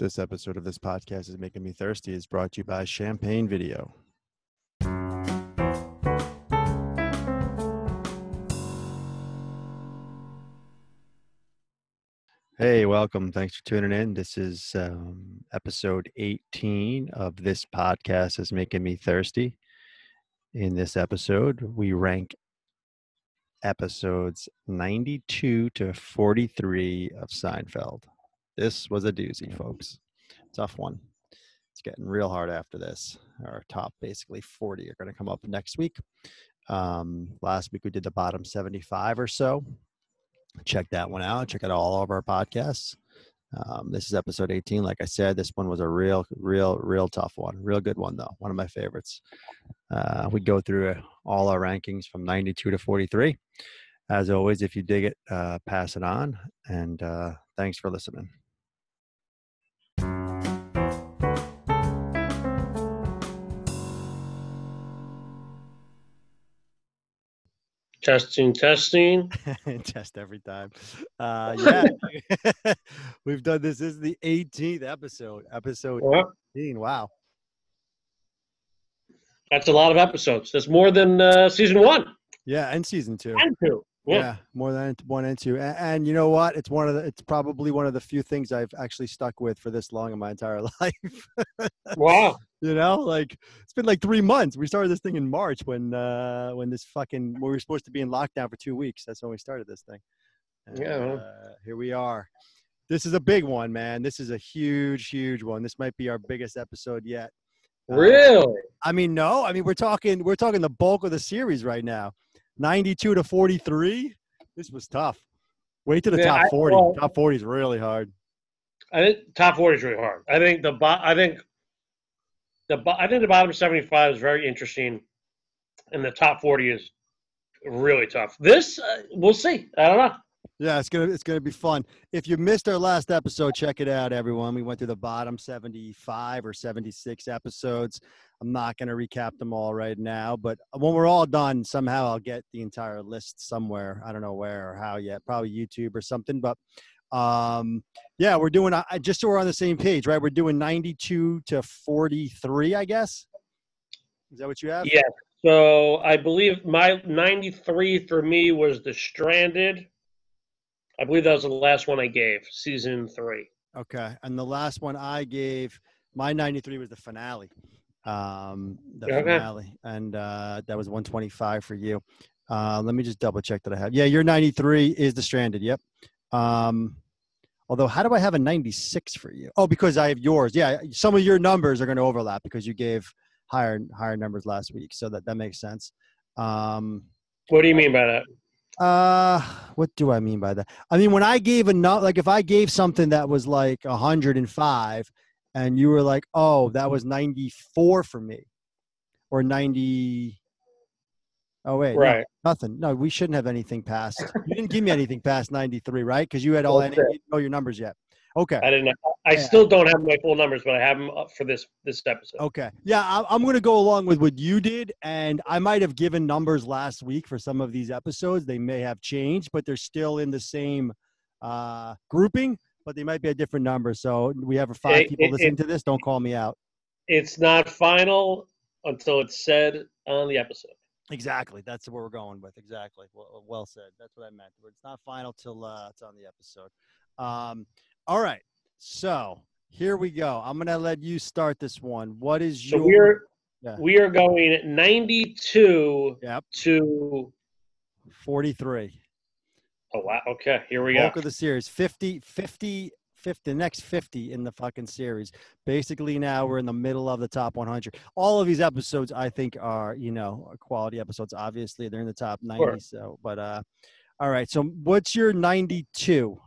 This episode of this podcast is making me thirsty. It's brought to you by Champagne Video. Hey, welcome. Thanks for tuning in. This is episode 18 of This Podcast is Making Me Thirsty. In this episode, we rank episodes 92 to 43 of Seinfeld. This was a doozy, folks. Tough one. It's getting real hard after this. Our top, basically, 40 are going to come up next week. Last week, we did the bottom 75 or so. Check that one out. Check out all of our podcasts. This is episode 18. Like I said, this one was a real tough one. Real good one, though. One of my favorites. We go through all our rankings from 92 to 43. As always, if you dig it, pass it on. And thanks for listening. Testing. Test every time. Yeah. We've done this. This is the 18th episode. Episode 18. Wow. That's a lot of episodes. That's more than season one. Yeah, and season two. And two. Yeah. More than one and two. And you know what? It's one of the, it's probably one of the few things I've actually stuck with for this long in my entire life. Wow. You know, like it's been like 3 months. We started this thing in March when we were supposed to be in lockdown for 2 weeks. That's when we started this thing. And, here we are. This is a big one, man. This is a huge one. This might be our biggest episode yet. Really? I mean, we're talking the bulk of the series right now. 92 to 43. This was tough. Wait to the top 40. Top 40 is really hard. I think top 40 is really hard. I think the bottom 75 is very interesting, and the top 40 is really tough. This we'll see. I don't know. Yeah, it's gonna be fun. If you missed our last episode, check it out, everyone. We went through the bottom 75 or 76 episodes. I'm not going to recap them all right now, but when we're all done, somehow I'll get the entire list somewhere. I don't know where or how yet, probably YouTube or something. But yeah, we're doing, just so we're on the same page, right? We're doing 92 to 43, I guess. Is that what you have? Yeah. So I believe my 93 for me was The Stranded. I believe that was the last one I gave, season 3. Okay. And the last one I gave, my 93 was the finale. Finale, and that was 125 for you. Let me just double check that I have. Yeah, your 93 is The Stranded. Yep. Although, how do I have a 96 for you? Oh, because I have yours. Yeah, some of your numbers are going to overlap because you gave higher numbers last week, so that makes sense. What do you mean by that? What do I mean by that? I mean, when I gave like if I gave something that was like 105. And you were like, oh, that was 94 for me. Or 90. Oh, wait. Right. No, nothing. No, we shouldn't have anything past. You didn't give me anything past 93, right? Because you had you didn't know your numbers yet. Okay. I didn't know. I still don't have my full numbers, but I have them up for this episode. Okay. Yeah, I'm going to go along with what you did. And I might have given numbers last week for some of these episodes. They may have changed, but they're still in the same grouping. But they might be a different number. So we have 5 people listening to this. Don't call me out. It's not final until it's said on the episode. Exactly. That's what we're going with. Exactly. Well said. That's what I meant. It's not final till it's on the episode. All right. So here we go. I'm going to let you start this one. What is your... We are going 92 to... 43. Oh, wow. Okay, here we go. Bulk of the series, 50, the next 50 in the fucking series. Basically, now we're in the middle of the top 100. All of these episodes, I think, are, quality episodes. Obviously, they're in the top 90. Sure. So, but all right. So, what's your 92?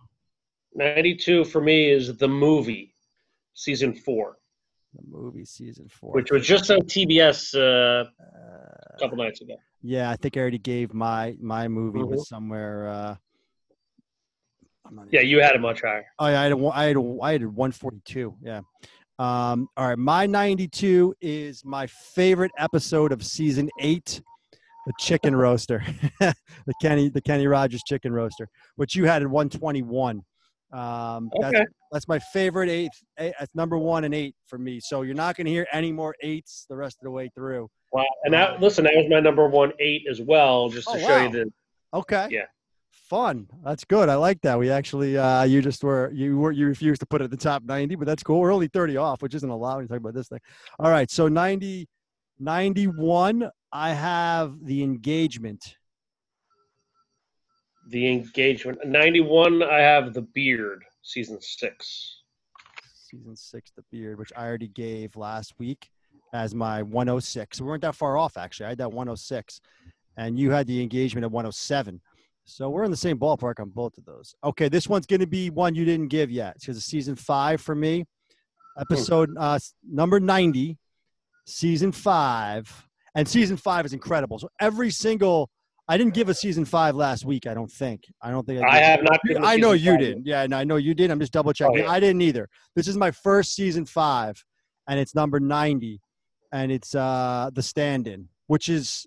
92 for me is The Movie, season 4. The Movie, season 4. Which was just on TBS a couple nights ago. Yeah, I think I already gave my movie was somewhere. You had it much higher. Oh, yeah, I had 142. Yeah. All right, my 92 is my favorite episode of season 8, the chicken roaster, the Kenny Rogers chicken roaster, which you had at 121. Okay. That's my favorite eighth. That's number one and eight for me. So you're not going to hear any more eights the rest of the way through. Wow. And that, listen, that was my number 1 8 as well, just to show you the. Okay. Yeah. Fun. That's good. I like that. We actually, you just were, you refused to put it at the top 90, but that's cool. We're only 30 off, which isn't a lot when you talk about this thing. All right. So 91, I have The Engagement. 91, I have The Beard, season 6. Season 6, The Beard, which I already gave last week as my 106. We weren't that far off, actually. I had that 106, and you had The Engagement at 107. So we're in the same ballpark on both of those. Okay, this one's going to be one you didn't give yet. It's because it's season 5 for me. Episode number 90, season 5. And season 5 is incredible. So every single – I didn't give a season 5 last week, I don't think. I have not given a season 5. I know you didn't. Yeah, and I know you did. I'm just double-checking. Oh, yeah. I didn't either. This is my first season 5, and it's number 90, and it's The Stand-In, which is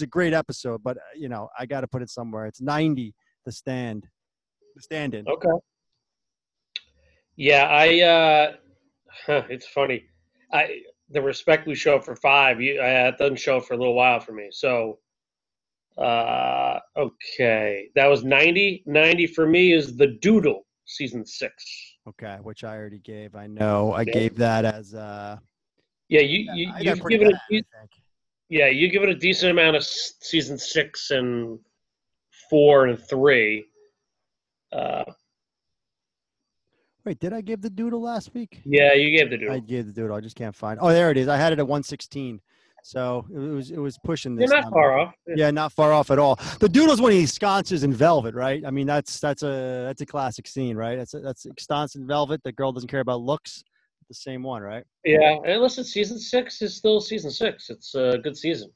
a great episode, but you know, I got to put it somewhere. It's 90, the stand-in. Okay. Yeah. It's funny. The respect we show for 5, it doesn't show for a little while for me. So, okay. That was 90. 90 for me is The Doodle, season 6. Okay. Which I already gave. I know I gave that as yeah. You've given it. Yeah, you give it a decent amount of season 6 and 4 and 3. Wait, did I give The Doodle last week? Yeah, you gave The Doodle. I gave The Doodle. I just can't find it. Oh, there it is. I had it at 116. So it was pushing this. You're not far off. Yeah, not far off at all. The Doodle's when he sconces in velvet, right? I mean, that's a classic scene, right? That's sconce in velvet. The girl doesn't care about looks. The same one, right? Yeah, and listen, season 6 is still season 6. It's a good season.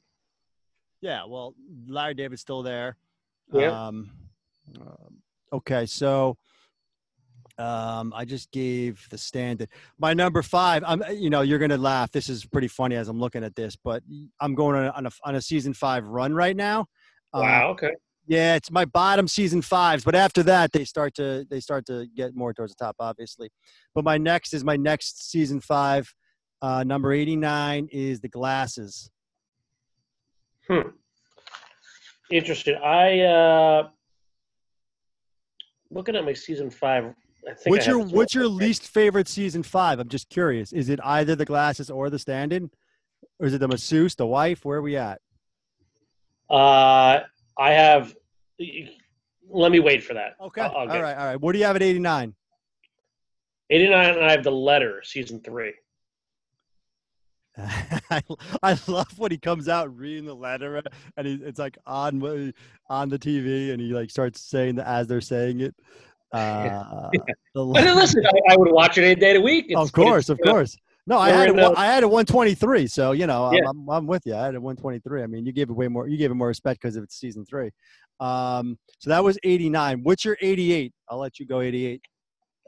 Yeah, well, Larry David's still there. Yeah. Okay, so I just gave The Stand-In. My number 5. You're gonna laugh. This is pretty funny as I'm looking at this, but I'm going on a season 5 run right now. Wow. Okay. Yeah, it's my bottom season 5s, but after that they start to get more towards the top, obviously. But my next season 5, number 89 is The Glasses. Interesting. I looking at my season 5. I think what's your least favorite season 5? I'm just curious. Is it either The Glasses or The Stand-In, or is it The Masseuse, The Wife? Where are we at? I have. Let me wait for that. Okay. All right. What do you have at 89? 89, I have The Letter, season 3. I love when he comes out reading The Letter, and it's like on the TV, and he like starts saying that as they're saying it. But listen, I would watch it any day of the week. Of course. No, I had a 123, so you know, yeah. I'm with you. I had a 123. I mean, you gave it way more. You gave it more respect because of its season 3. So that was 89. What's your 88? I'll let you go 88.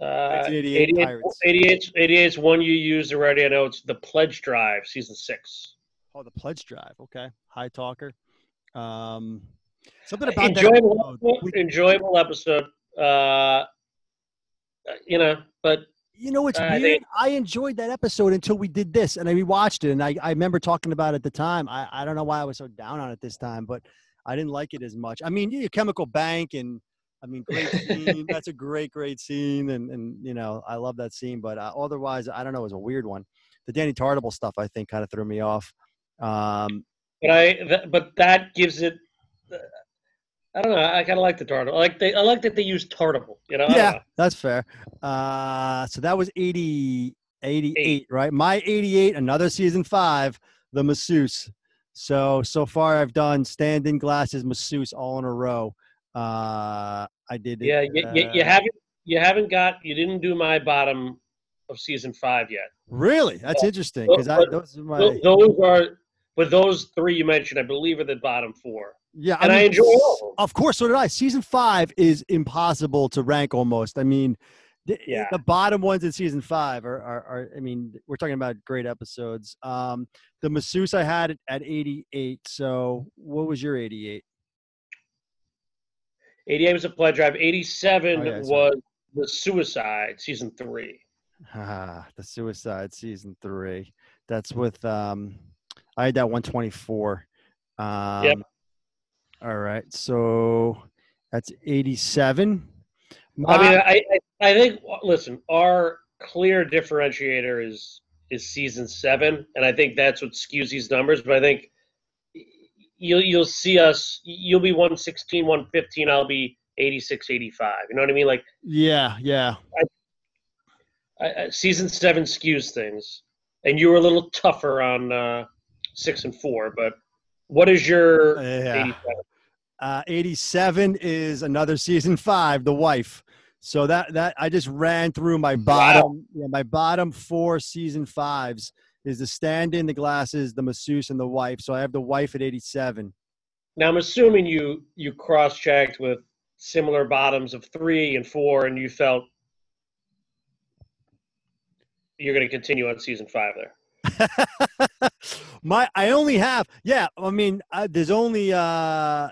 88's one you used already. I know it's The Pledge Drive, season 6. Oh, The Pledge Drive. Okay, high talker. Something about enjoyable episode. You know, it's weird. I enjoyed that episode until we did this, and I rewatched it, and I remember talking about it at the time. I don't know why I was so down on it this time, but I didn't like it as much. I mean, your Chemical Bank, and I mean, great scene. That's a great scene, and you know, I love that scene. But otherwise, I don't know. It was a weird one. The Danny Tartable stuff, I think, kind of threw me off. But that gives it. I don't know. I kind of like the Tartable. I like that they use Tartable. You know. Yeah, that's fair. So that was 88, right? My 88, another season 5, The Masseuse. So far I've done Stand-In, Glasses, Masseuse, all in a row. I did. Yeah, you didn't do my bottom of season 5 yet. Really? That's interesting. Because those three you mentioned, I believe, are the bottom 4. Yeah, and I enjoy all of them. Of course, so did I. Season 5 is impossible to rank almost. I mean, the bottom ones in season 5 are. I mean, we're talking about great episodes. The Masseuse I had at 88. So, what was your 88? 88 was A Pledge Drive. 87 was The Suicide season 3. Ah, The Suicide season 3. That's with I had that 124. Yep. All right, so that's 87. I mean, I think, listen, our clear differentiator is season 7, and I think that's what skews these numbers. But I think you'll see us. You'll be 116, 115. I'll be 86, 85. You know what I mean? Like, yeah. Season 7 skews things, and you were a little tougher on 6 and 4. But what is your 87? 87 is another season 5, The Wife. So that I just ran through my bottom, my bottom 4 season 5s is The Stand-In, The Glasses, The Masseuse, and The Wife. So I have The Wife at 87. Now I'm assuming you cross-checked with similar bottoms of 3 and 4, and you felt you're going to continue on season 5 there. I only have, yeah. I mean, there's only, yeah.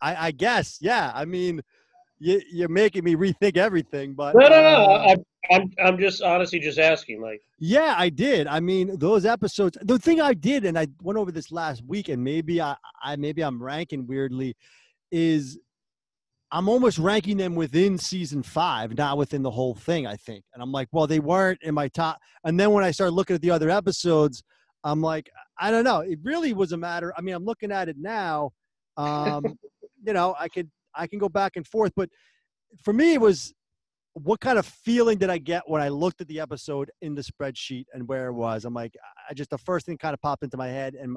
I guess, yeah. I mean. You're making me rethink everything, but no. I'm just honestly just asking, like. Yeah, I did. I mean, those episodes. The thing I did, and I went over this last week, and maybe I'm ranking weirdly, is I'm almost ranking them within season 5, not within the whole thing. I think, and I'm like, well, they weren't in my top. And then when I started looking at the other episodes, I'm like, I don't know. It really was a matter. I mean, I'm looking at it now. You know, I can go back and forth, but for me, it was what kind of feeling did I get when I looked at the episode in the spreadsheet and where it was. I'm like, the first thing kind of popped into my head and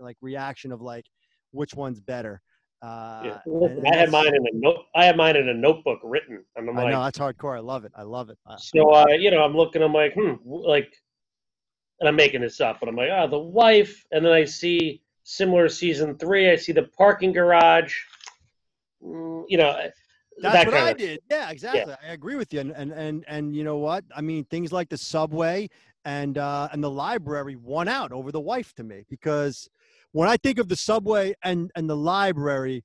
like reaction of like, which one's better? Yeah. I had mine in a notebook written. And I'm like, I know, that's hardcore. I love it. I love it. So you know, I'm looking, I'm like, and I'm making this up, but I'm like, oh, The Wife. And then I see similar season 3. I see The Parking Garage. You know, that's what I did. Yeah, exactly. Yeah. I agree with you. And you know what? I mean, things like the subway and the library won out over The Wife to me, because when I think of the subway and the library,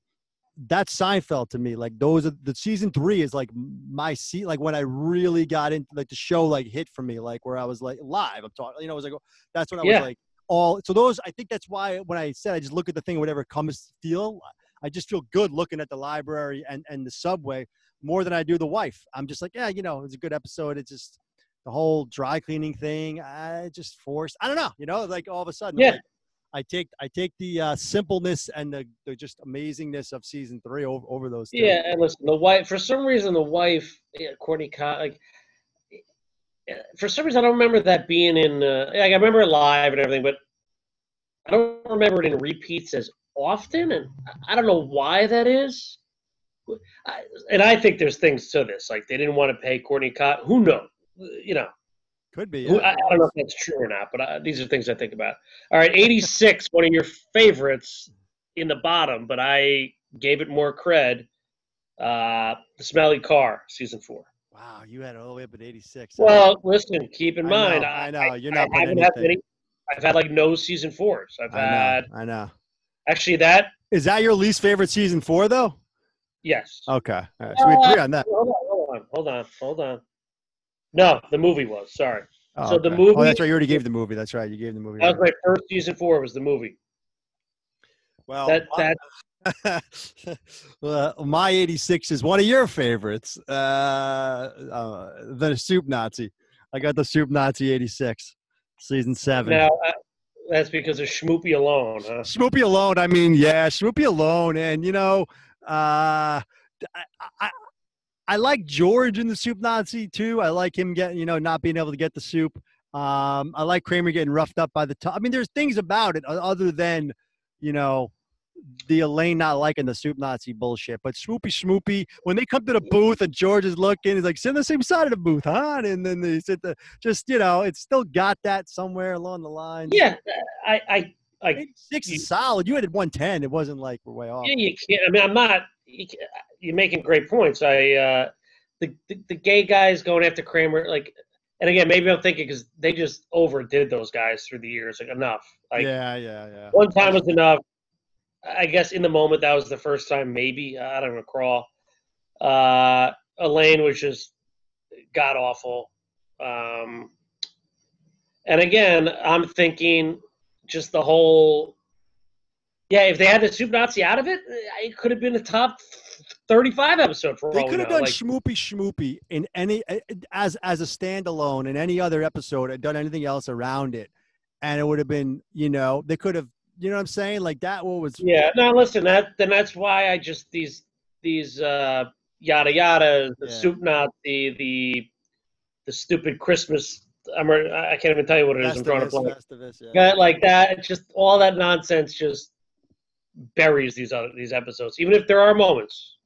that's Seinfeld to me. Like those are the season 3 is like my seat. Like when I really got into like the show, like hit for me, like where I was like live. I'm talking, you know, it was like, that's when I was like all. So those, I think that's why when I said, I just look at the thing, whatever comes feel, I just feel good looking at the library and the subway more than I do The Wife. I'm just like, yeah, you know, it's a good episode. It's just the whole dry cleaning thing. I just forced. I don't know, you know, like all of a sudden, like, I take the simpleness and the just amazingness of season 3 over those. Yeah, and listen, The Wife. For some reason, The Wife, Courtney Cox. Like, for some reason, I don't remember that being in. Like I remember it live and everything, but I don't remember it in repeats as often, and I don't know why that is. And I think there's things to this, like they didn't want to pay Courtney Cox. Who knows? You know, could be. Yeah. I don't know if that's true or not, but these are things I think about. All right, 86, one of your favorites in the bottom, but I gave it more cred. The Smelly Car, season 4. Wow, you had it all the way up at 86. Well, listen, keep in mind, I know. You're not. I haven't had any. I've had like no season 4s. I know. Actually, is that your least favorite season 4, though? Yes. Okay. All right. So we agree on that. Hold on. No, the movie was. Sorry. Oh, so the movie. Oh, that's right. You already gave the movie. That's right. You gave the movie. That was my first season 4. Was the movie. Well, my 86 is one of your favorites. The Soup Nazi. I got the Soup Nazi 86, season 7. Now. That's because of Schmoopy alone, huh? Schmoopy alone. I mean, yeah, Schmoopy alone. And, you know, I like George in the Soup Nazi, too. I like him getting, you know, not being able to get the soup. I like Kramer getting roughed up by the top. I mean, there's things about it other than, you know, the Elaine not liking the Soup Nazi bullshit. But Schmoopy, when they come to the booth and George is looking, he's like, sit on the same side of the booth, huh? And then they sit there, just, you know, it's still got that somewhere along the line. Yeah, I 86 is solid. You had it 110. It wasn't like we're way off. Yeah, you can't. I mean, I'm not. You're making great points. The gay guys going after Kramer, like, and again, maybe I'm thinking because they just overdid those guys through the years, like enough. Like, yeah. One time was enough. I guess in the moment that was the first time. Maybe I don't recall. Elaine was just god awful. And again, I'm thinking just the whole, yeah, if they had the Super Nazi out of it, it could have been a top 35 episode for all we know. They could have done like, Schmoopy in any, as a standalone in any other episode and done anything else around it. And it would have been, you know, they could have, you know what I'm saying? Like that what was. Yeah, no, listen, that's why I just, these yada yada, the Soup Nazi, the stupid Christmas, I can't even tell you what it is. I'm drawing a blank. Yeah. Like that, just all that nonsense just buries these episodes, even if there are moments.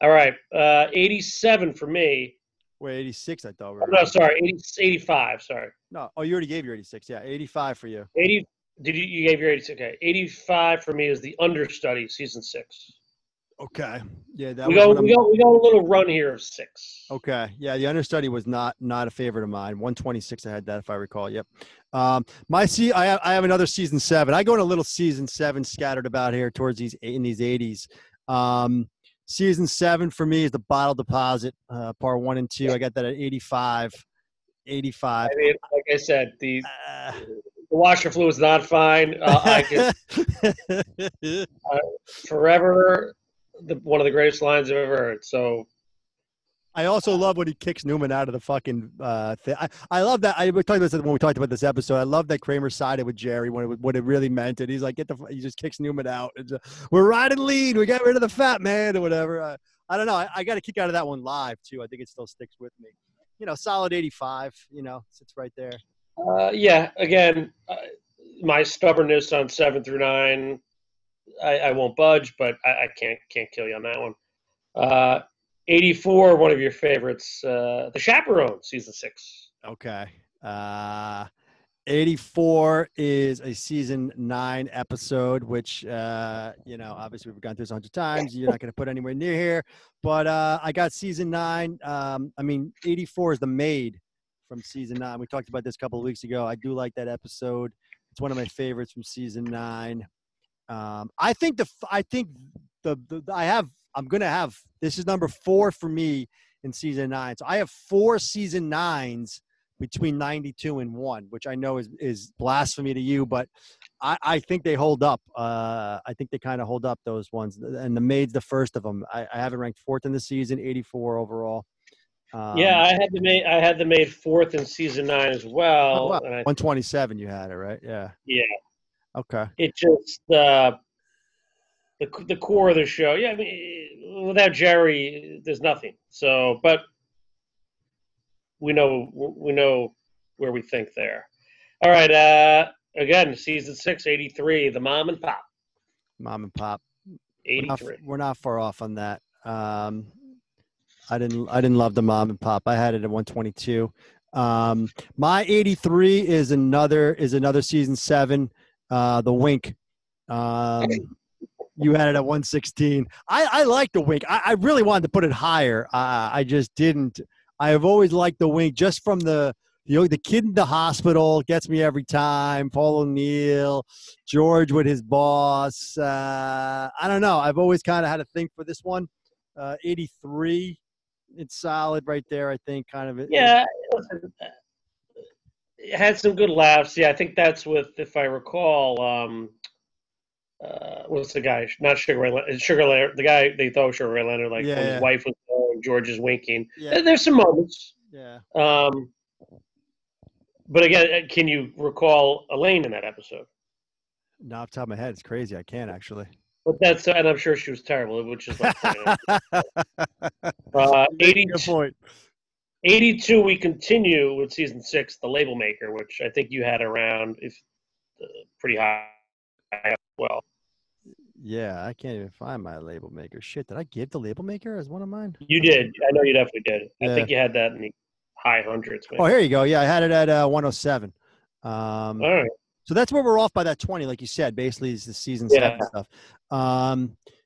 All right, 87 for me. Wait, 86 I thought. No, sorry, 85, sorry. No, oh, you already gave your 86, yeah, 85 for you. You gave your 86, okay. 85 for me is The Understudy, season 6. Okay. Yeah, that we go a little run here of 6. Okay. Yeah, The Understudy was not a favorite of mine. 126 I had that if I recall. Yep. I have another season 7. I go in a little season 7 scattered about here towards these 80s. Season 7 for me is The Bottle Deposit, part 1 and 2. I got that at 85. I mean, like I said, the washer flu is not fine. I can forever one of the greatest lines I've ever heard. So I also love when he kicks Newman out of the fucking thing. I love that. We talked about this when we talked about this episode. I love that Kramer sided with Jerry when what it really meant. And he's like, he just kicks Newman out. We're riding lead. We got rid of the fat man or whatever. I don't know. I got a kick out of that one live too. I think it still sticks with me. You know, solid 85, you know, sits right there. Yeah, again, my stubbornness on 7 through 9, I won't budge, but I can't kill you on that one. 84, one of your favorites, The Chaperone, season 6. Okay. 84 is a season 9 episode, which, you know, obviously we've gone through this 100 times. You're not going to put anywhere near here. But I got season 9. 84 is The Maid from season 9. We talked about this a couple of weeks ago. I do like that episode. It's one of my favorites from season 9. I'm going to have, this is number 4 for me in season 9. So I have 4 season 9s between 92 and 1, which I know is blasphemy to you, but I think they hold up. I think they kind of hold up, those ones. And The Maid's the first of them. I have it ranked 4th in the season, 84 overall. Yeah, I had The Maid 4th in season 9 as well. Oh, wow. 127 you had it, right? Yeah. Yeah. Okay. It just the core of the show. Yeah, I mean, without Jerry, there's nothing. So, but we know where we think there. All right. Again, season 6, 83, The Mom and Pop. 83. We're not far off on that. I didn't love The Mom and Pop. I had it at 122. My 83 is another season 7. The Wink. You had it at 116. I like The Wink. I really wanted to put it higher. I just didn't. I have always liked The Wink just from the kid in the hospital gets me every time. Paul O'Neill, George with his boss. I don't know. I've always kind of had a thing for this one. 83. It's solid right there, I think. Kind of. Yeah. It had some good laughs. Yeah, I think that's with, if I recall, what's the guy? Not Sugar Ray Leonard. Sugar Ray, the guy they thought was Sugar Ray Leonard, like when his wife was there and George is winking. Yeah. There's some moments. Yeah. But again, can you recall Elaine in that episode? No, off the top of my head, it's crazy. I can't actually. But that's, and I'm sure she was terrible, which is like 82. Good point. 82, we continue with season 6, The Label Maker, which I think you had around pretty high as well. Yeah, I can't even find my Label Maker. Shit, did I give The Label Maker as one of mine? You did. I know you definitely did. Yeah. I think you had that in the high hundreds. Maybe. Oh, here you go. Yeah, I had it at 107. All right. So that's where we're off by that 20, like you said. Basically, it's the season 7 stuff.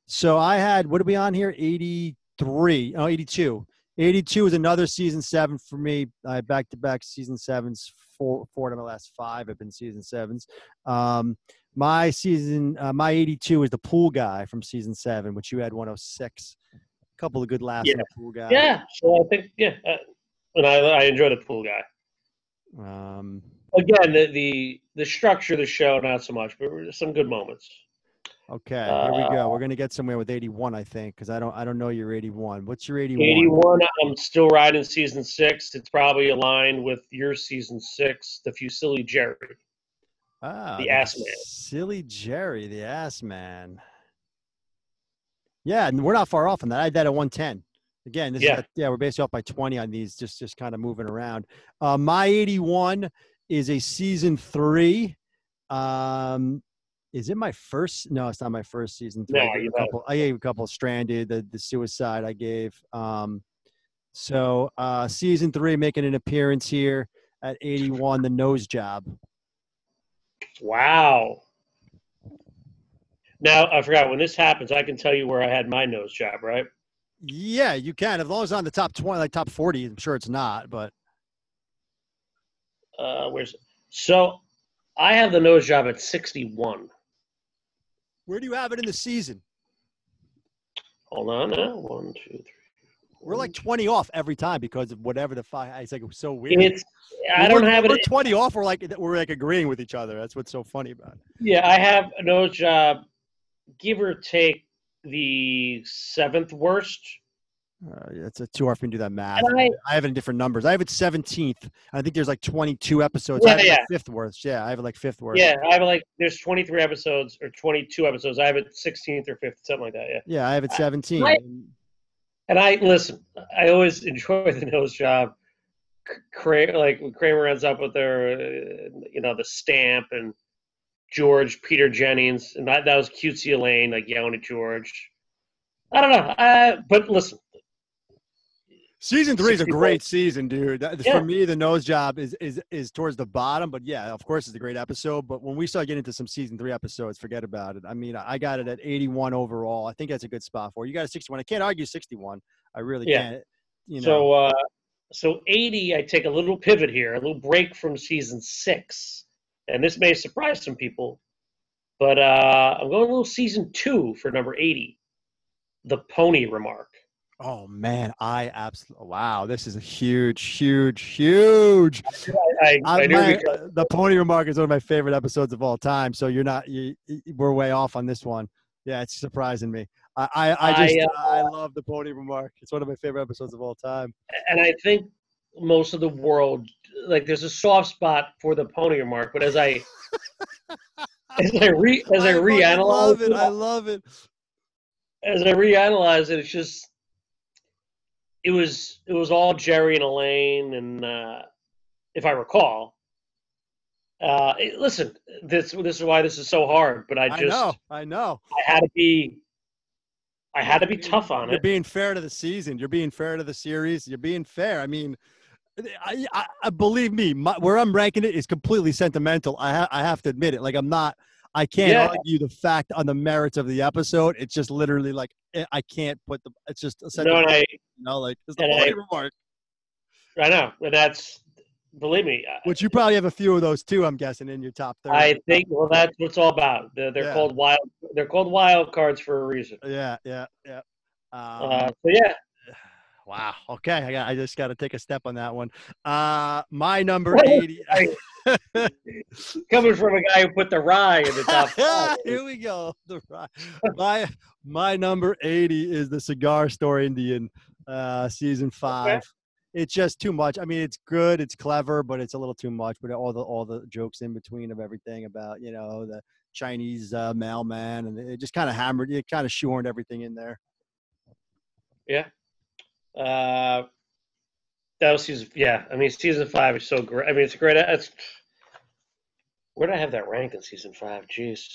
So I had, what are we on here? 83. Oh, 82. 82 is another season 7 for me. I back-to-back season 7s. 4 out of my last 5 have been season 7s. My 82 is The Pool Guy from season 7, which you had 106. A couple of good laughs in the pool guy. Yeah. So I think, and I enjoy the pool guy. Again, the structure of the show, not so much, but some good moments. Okay, here we go. We're going to get somewhere with 81, I think, because I don't know your 81. What's your 81? 81, I'm still riding season 6. It's probably aligned with your season 6, the Fusilli Jerry. Ah, the ass man. Silly Jerry, the ass man. Yeah, and we're not far off on that. I had that at 110. Again, this is we're basically off by 20 on these, just kind of moving around. My 81 is a season 3. Is it my first? No, it's not my first season 3. No, I gave a couple Stranded, the Suicide I gave. So season 3 making an appearance here at 81, the Nose Job. Wow. Now, I forgot, when this happens, I can tell you where I had my nose job, right? Yeah, you can. As long as it's on the top 20, like top 40, I'm sure it's not, but. Where's it? So, I have the nose job at 61. Where do you have it in the season? Hold on now. 1, 2, 3. We're like 20 off every time because of whatever the five. It's like it was so weird. We're 20 off. We're like agreeing with each other. That's what's so funny about it. Yeah, I have a nose job, give or take, the 7th worst. That's too hard for me to do that math. I have it in different numbers. I have it 17th. I think there's like 22 episodes. Yeah, I have it like 5th worst. Yeah, I have it like 5th worst. Yeah, I have it like there's 23 episodes or 22 episodes. I have it 16th or 5th, something like that. Yeah. Yeah, I have it 17. And I always enjoy the nose job. Kramer ends up with their, the stamp, and Peter Jennings. And that was cutesy Elaine, like yelling at George. I don't know. But listen. Season 3 is a great season, dude. For me, the nose job is towards the bottom. But, yeah, of course, it's a great episode. But when we start getting into some season 3 episodes, forget about it. I mean, I got it at 81 overall. I think that's a good spot for it. You got a 61. I can't argue 61. I really can't. You know. So 80, I take a little pivot here, a little break from season 6. And this may surprise some people. But I'm going a little season 2 for number 80, the pony remark. Oh, man, I absolutely – wow, this is a huge. The pony remark is one of my favorite episodes of all time, so we're way off on this one. Yeah, it's surprising me. I love the pony remark. It's one of my favorite episodes of all time. And I think most of the world – like there's a soft spot for the pony remark, but as I – as I reanalyze – I love it. As I reanalyze it, it's just – It was all Jerry and Elaine, and if I recall, listen, this is why this is so hard. But I know. I had to be tough on it. You're being fair to the season. You're being fair to the series. You're being fair. I mean, I believe me. Where I'm ranking it is completely sentimental. I have to admit it. Like I'm not. I can't argue the fact on the merits of the episode. It's just literally like I can't put the. It's just sentimental. It's the funny remark. I know, and that's, believe me. Which you probably have a few of those too. I'm guessing in your top 30. I think. Well, that's what it's all about. They're called wild. They're called wild cards for a reason. Yeah. Yeah. Wow. Okay. I just got to take a step on that one. My number 80. Coming from a guy who put the rye in the top 5. Here we go. The rye. My number 80 is the Cigar Store Indian, season 5. Okay. It's just too much. I mean, it's good, it's clever, but it's a little too much. But all the jokes in between of everything about the Chinese mailman, and it just kind of hammered. It kind of shoehorned everything in there. Yeah. That was season. Yeah, I mean, season 5 is so great. I mean, it's a great. Where did I have that rank in season 5? Jeez,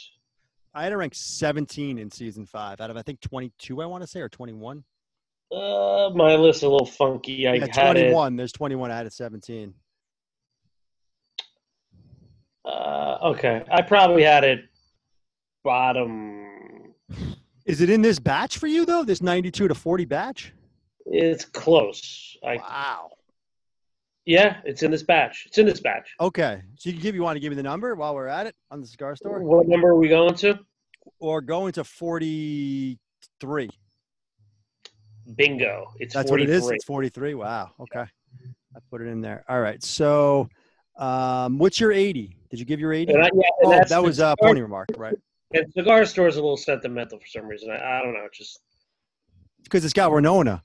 I had a rank 17 in season 5 out of I think 22. I want to say or 21. My list is a little funky. I had 21. There's 21. I had it 17. Okay, I probably had it bottom. Is it in this batch for you though? This 92 to 40 batch? It's close. Wow. Yeah, it's in this batch. Okay. So you want to give me the number while we're at it on the Cigar Store? What number are we going to? Or going to 43. Bingo. It's That's 43. What it is? It's 43. Wow. Okay. I put it in there. All right. So what's your 80? Did you give your 80? That was a pony remark, right? And cigar store's a little sentimental for some reason. I don't know. Just because it's got Winona.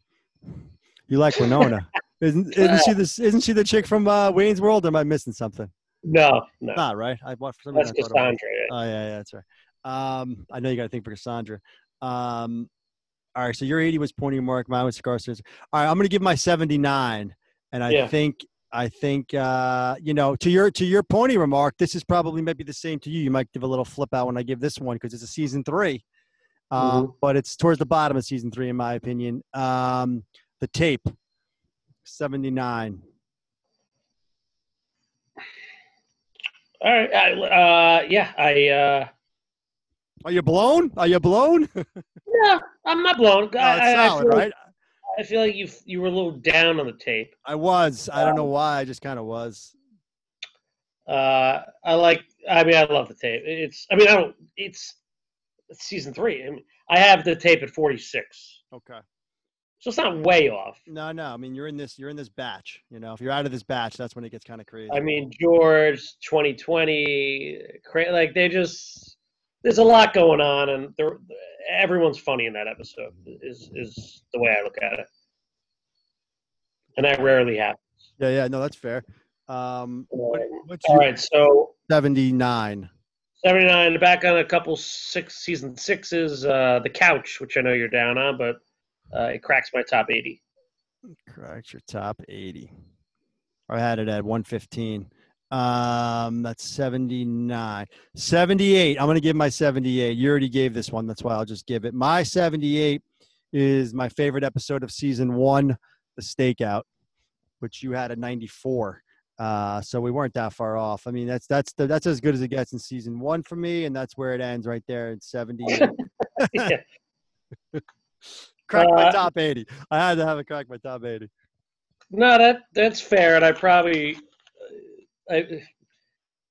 You like Winona. Isn't she this? Isn't she the chick from Wayne's World? Or am I missing somethething? No. Not right. That's Cassandra. Oh yeah, that's right. I know you got to think for Cassandra. All right, so your 80 was Pointy Mark, mine was Cigar Stores. All right, I'm gonna give my 79, and I think you know, to your Pointy remark, this is probably maybe the same to you. You might give a little flip out when I give this one because it's a season 3, but it's towards the bottom of season 3 in my opinion. The Tape, 79. All right. Are you blown? Yeah, I'm not blown. Solid, right? I feel like you were a little down on the Tape. I was. I don't know why. I just kind of was. I love the Tape. It's season 3. I mean, I have the Tape at 46. Okay. So it's not way off. No. I mean, you're in this batch. You know, if you're out of this batch, that's when it gets kind of crazy. I mean, George, 2020, like they just there's a lot going on, and everyone's funny in that episode. Is the way I look at it, and that rarely happens. Yeah. No, that's fair. All right, so 79. 79. Back on a couple season 6s. The Couch, which I know you're down on, but. It cracks my top 80. Cracks your top 80. I had it at 115. That's 79. 78. I'm going to give my 78. You already gave this one. That's why I'll just give it. My 78 is my favorite episode of season 1, The Stakeout, which you had at 94. So we weren't that far off. I mean, that's as good as it gets in season 1 for me, and that's where it ends right there at 78. Crack my top 80. I had to have it crack my top 80. No, that's fair, and I probably,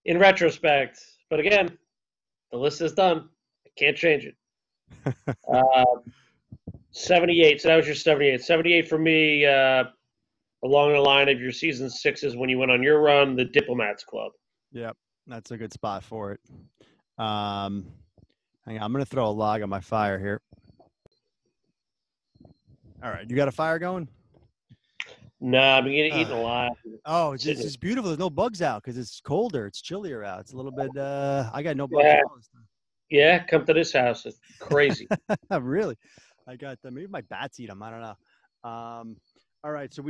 in retrospect, but again, the list is done. I can't change it. 78. So that was your 78. 78 for me, along the line of your season 6s when you went on your run, the Diplomats Club. Yep, that's a good spot for it. Hang on, I'm going to throw a log on my fire here. All right, you got a fire going? No, I've been eating a lot. Oh, it's beautiful. There's no bugs out because it's colder. It's chillier out. It's a little bit. I got no bugs out this time. Yeah, come to this house. It's crazy. Really? I got them. Maybe my bats eat them. I don't know. All right, so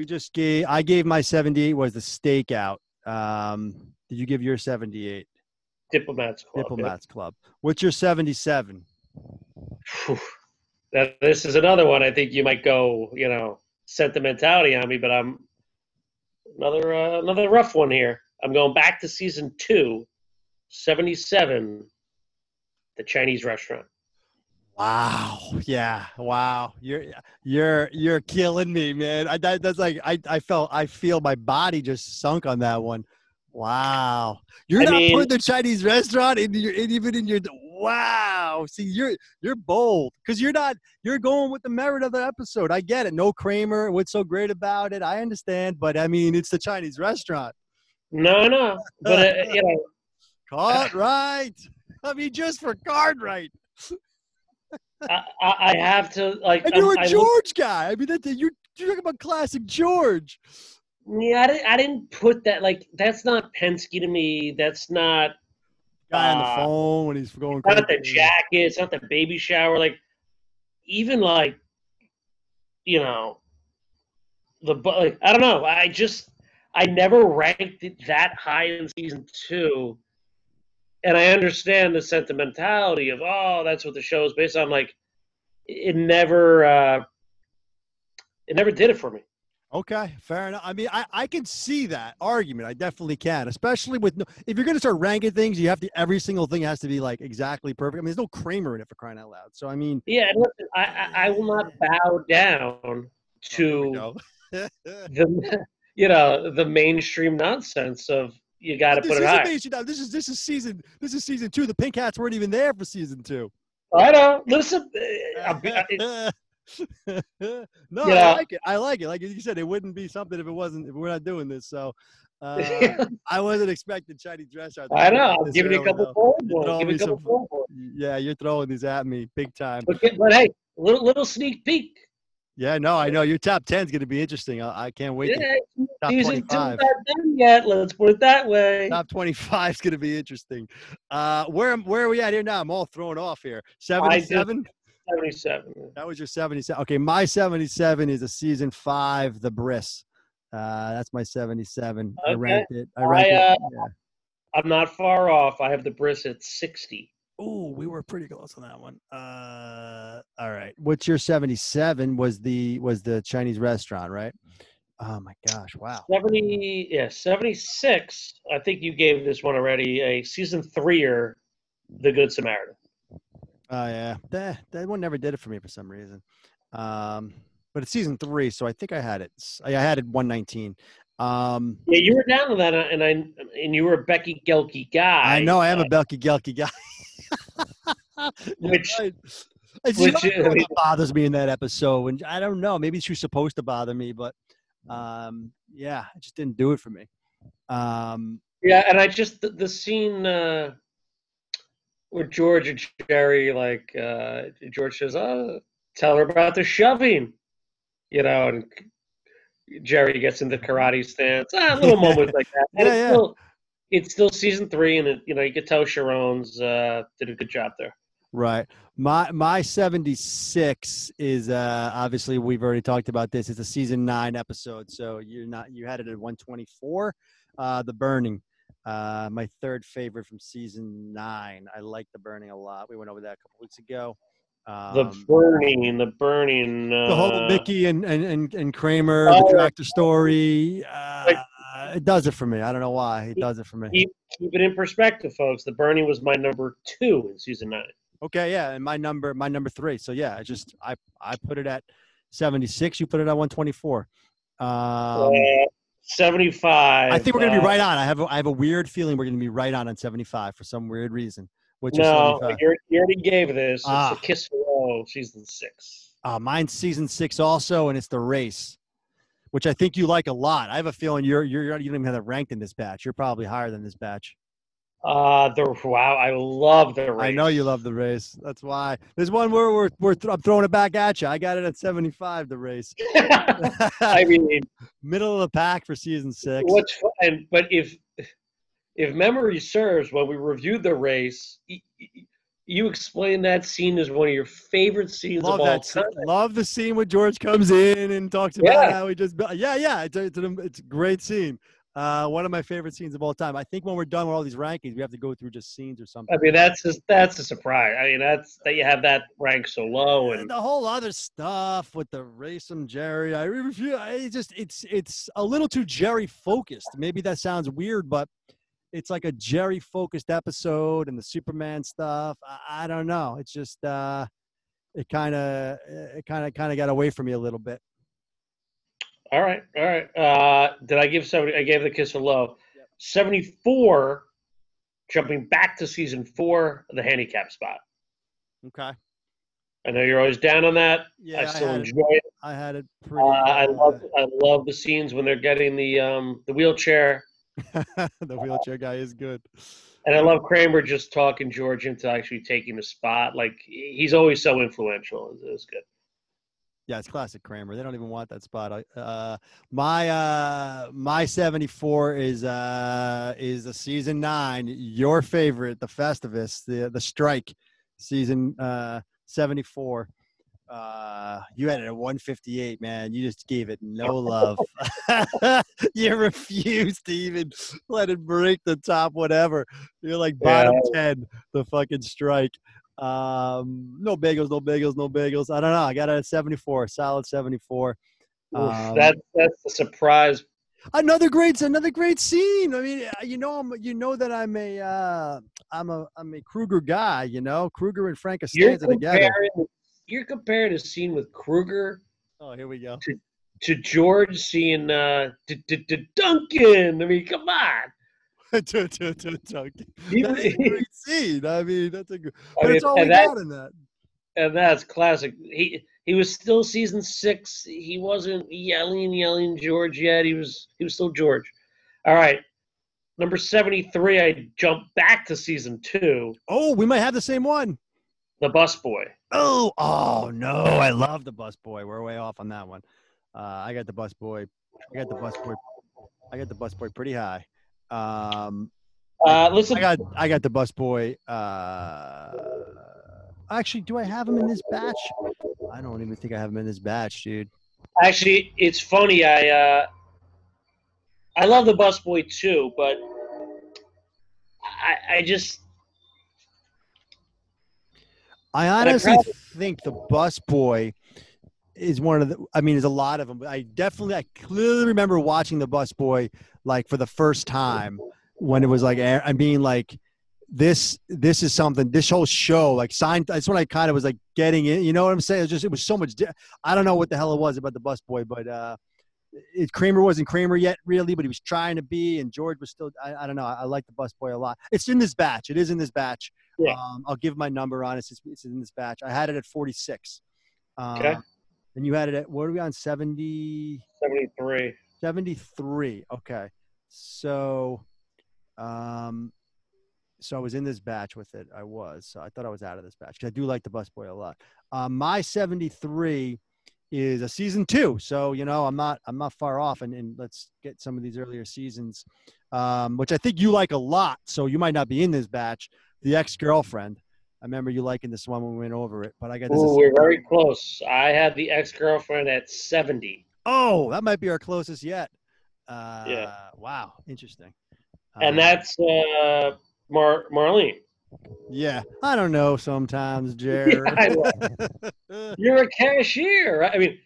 I gave my 78 was The Stakeout. Did you give your 78? Diplomats Club. Club. What's your 77? This is another one. I think you might go, you know, sentimentality on me, but I'm another rough one here. I'm going back to season 2, 77, The Chinese Restaurant. Wow. Yeah. Wow. You're killing me, man. I feel my body just sunk on that one. Wow. You're not putting The Chinese Restaurant in your. Wow. See, you're bold because you're going with the merit of the episode. I get it. No Kramer. What's so great about it? I understand. But I mean, it's The Chinese Restaurant. No. But, you know. Cartwright. I mean, just for Cartwright. I have to like. And you're a George guy. I mean, you're talking about classic George. Yeah, I didn't put that. Like, that's not Penske to me. That's not. Guy on the phone when he's going crazy. Not the jacket, it's not the baby shower. Like, even like, you know, I don't know. I never ranked it that high in season 2. And I understand the sentimentality of, that's what the show is based on. Like, it never did it for me. Okay, fair enough. I mean, I can see that argument. I definitely can, especially with if you're going to start ranking things, you have to every single thing has to be like exactly perfect. I mean, there's no Kramer in it for crying out loud. So I mean, yeah, listen, I will not bow down to the mainstream nonsense of you got to put it high. This is season 2. The pink hats weren't even there for season 2. I know. Listen, No, yeah. I like it. I like it. Like you said, it wouldn't be something if it wasn't, if we're not doing this. So I wasn't expecting Chinese dress out there. I know. I'm giving it a couple board. Yeah, you're throwing these at me big time. But hey, little sneak peek. Yeah, no, I know. Your top 10 is going to be interesting. I can't wait. Yeah, top 25. Not done yet. Let's put it that way. Top 25 is going to be interesting. Where are we at here now? I'm all thrown off here. 77? 77. That was your 77. Okay, my 77 is a season 5, The Briss. That's my 77. Okay. I ranked it. Yeah. I'm not far off. I have The Briss at 60. Oh, we were pretty close on that one. All right. What's your 77 was the Chinese restaurant, right? Oh my gosh. Wow. 76. I think you gave this one already a season 3-er, The Good Samaritan. Oh yeah. That one never did it for me for some reason. But it's season 3, so I think I had it. I had it 119. Yeah, you were down to that, and you were a Becky Gelke guy. I know I am a Becky Gelke guy. Which bothers me in that episode, and I don't know. Maybe she was supposed to bother me, but yeah, it just didn't do it for me. Yeah, and I just the scene where George and Jerry, like George says, "Oh, tell her about the shoving," you know, and Jerry gets into karate stance. Little moments like that. And yeah, it's still season 3, and you could tell Sharon's did a good job there. Right. My 76 is obviously we've already talked about this. It's a season 9 episode, so you had it at 124. The Burning, my third favorite from season 9. I like The Burning a lot. We went over that a couple weeks ago. The burning. The whole Mickey and Kramer, the tractor story. It does it for me. I don't know why. It does it for me. Keep it in perspective, folks. The Burning was my number 2 in season 9. Okay, yeah, and my number 3. So yeah, I put it at 76. You put it at 124. 75. I think we're gonna be right on. I have a weird feeling we're gonna be right on 75 for some weird reason. No, you already gave this. It's The Kiss Hello, season 6. Mine's season 6 also, and it's The Race, which I think you like a lot. I have a feeling you don't even have it ranked in this batch. You're probably higher than this batch. Wow, I love The Race. I know you love The Race. That's why. There's one where I'm throwing it back at you. I got it at 75, The Race. I mean, middle of the pack for season 6. What's fun, but if memory serves, when we reviewed The Race, you explained that scene as one of your favorite scenes of all time. Love the scene where George comes in and talks about how he just – it's a great scene. One of my favorite scenes of all time. I think when we're done with all these rankings, we have to go through just scenes or something. I mean, that's a surprise. I mean, that you have that rank so low. And the whole other stuff with the race and Jerry, it's a little too Jerry-focused. Maybe that sounds weird, but – it's like a Jerry-focused episode and the Superman stuff. I don't know. It's just it kind of got away from me a little bit. All right. Did I give somebody? I gave The Kiss Hello. Yep. 74. Jumping back to season 4, the handicap spot. Okay. I know you're always down on that. Yeah, I still enjoy it. I had it pretty. I love the scenes when they're getting the wheelchair. The wheelchair guy is good, and I love Kramer just talking George into actually taking the spot. Like he's always so influential. It was good. Yeah, it's classic Kramer. They don't even want that spot. My 74 is a season 9. Your favorite, the Festivus, the strike, season 74. You had it at 158, man. You just gave it no love. You refused to even let it break the top whatever. You're like bottom 10, the fucking strike. No bagels. I don't know. I got it at 74, solid 74. That's the surprise. Another great scene. I mean, I'm a Kruger guy. Kruger and Frank Costanza together. You're comparing a scene with Kruger. Oh, here we go. To George seeing Duncan. I mean, come on. Duncan. That's a great scene. I mean, that's a good. But it's all we got in that. And that's classic. He was still season six. He wasn't yelling George yet. He was still George. All right. Number 73, I jumped back to season 2. Oh, we might have the same one. The Busboy. Oh no, I love The Busboy. We're way off on that one. I got The Busboy. I got the Busboy pretty high. Listen, I got The Busboy. Actually, do I have him in this batch? I don't even think I have him in this batch, dude. Actually, it's funny. I love The Busboy too, but I honestly think The Busboy is one of the – I mean, there's a lot of them. But I clearly remember watching The Busboy, like, for the first time when it was, like – I mean, like, this is something – this whole show, like, that's when I kind of was, like, getting it. You know what I'm saying? It was so much – I don't know what the hell it was about The Busboy, but Kramer wasn't Kramer yet, really, but he was trying to be, and George was still – I don't know. I like The Busboy a lot. It's in this batch. It is in this batch. Yeah. I'll give my number on it. It's in this batch. I had it at 46. Okay. And you had it at, what are we on, 70? 73. 73. Okay. So, I was in this batch with it. I was. So I thought I was out of this batch because I do like The Busboy a lot. My 73 is a season 2. So, you know, I'm not far off. And let's get some of these earlier seasons, which I think you like a lot. So you might not be in this batch. The Ex-Girlfriend. I remember you liking this one when we went over it, but I got this. Oh, we're very close. I had The Ex-Girlfriend at 70. Oh, that might be our closest yet. Yeah. Wow. Interesting. And that's Marlene. Yeah. I don't know sometimes, Jerry. Yeah, you're a cashier. Right? I mean,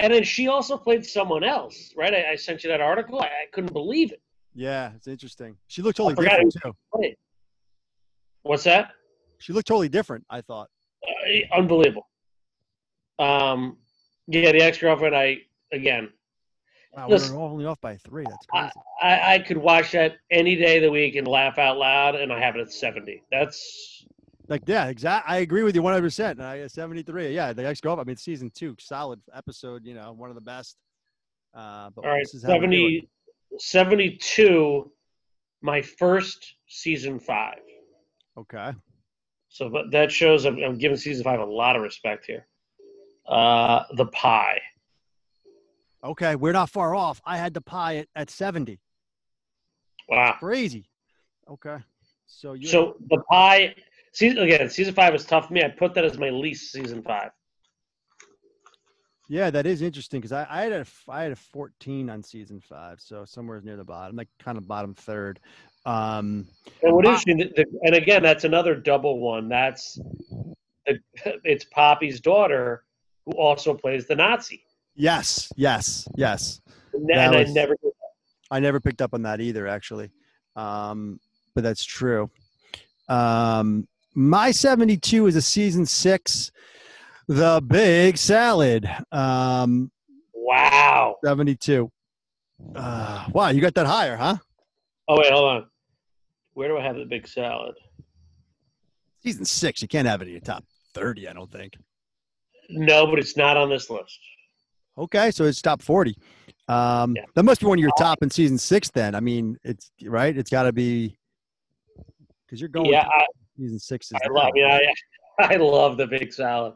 and then she also played someone else, right? I sent you that article. I couldn't believe it. Yeah. It's interesting. She looked totally different, too. Funny. What's that? She looked totally different, I thought. Unbelievable. Yeah, The Ex-Girlfriend, again. Wow, listen, we're only off by 3. That's crazy. I could watch that any day of the week and laugh out loud, and I have it at 70. That's – like, yeah, exactly. I agree with you 100%. I got 73. Yeah, The Ex-Girlfriend, I mean, season 2, solid episode, you know, one of the best. But all right, 72, my first season 5. Okay. So but that shows I'm giving season 5 a lot of respect here. The Pie. Okay, we're not far off. I had The Pie at 70. Wow. That's crazy. Okay. So The Pie, season 5 is tough for me. I put that as my least season 5. Yeah, that is interesting because I had a 14 on season 5, so somewhere near the bottom, like kind of bottom third. And what interesting, and again, that's another double one. That's it's Poppy's daughter who also plays the Nazi. Yes. And I never picked up on that either, actually. But that's true. My 72 is a season 6, The Big Salad. Wow. 72. Wow, you got that higher, huh? Oh wait, hold on. Where do I have The Big Salad? Season 6. You can't have it in your top 30, I don't think. No, but it's not on this list. Okay, so it's top 40. Yeah. That must be one of your top in season 6 then. I mean, it's right? It's got to be – because you're going season 6. I love The Big Salad.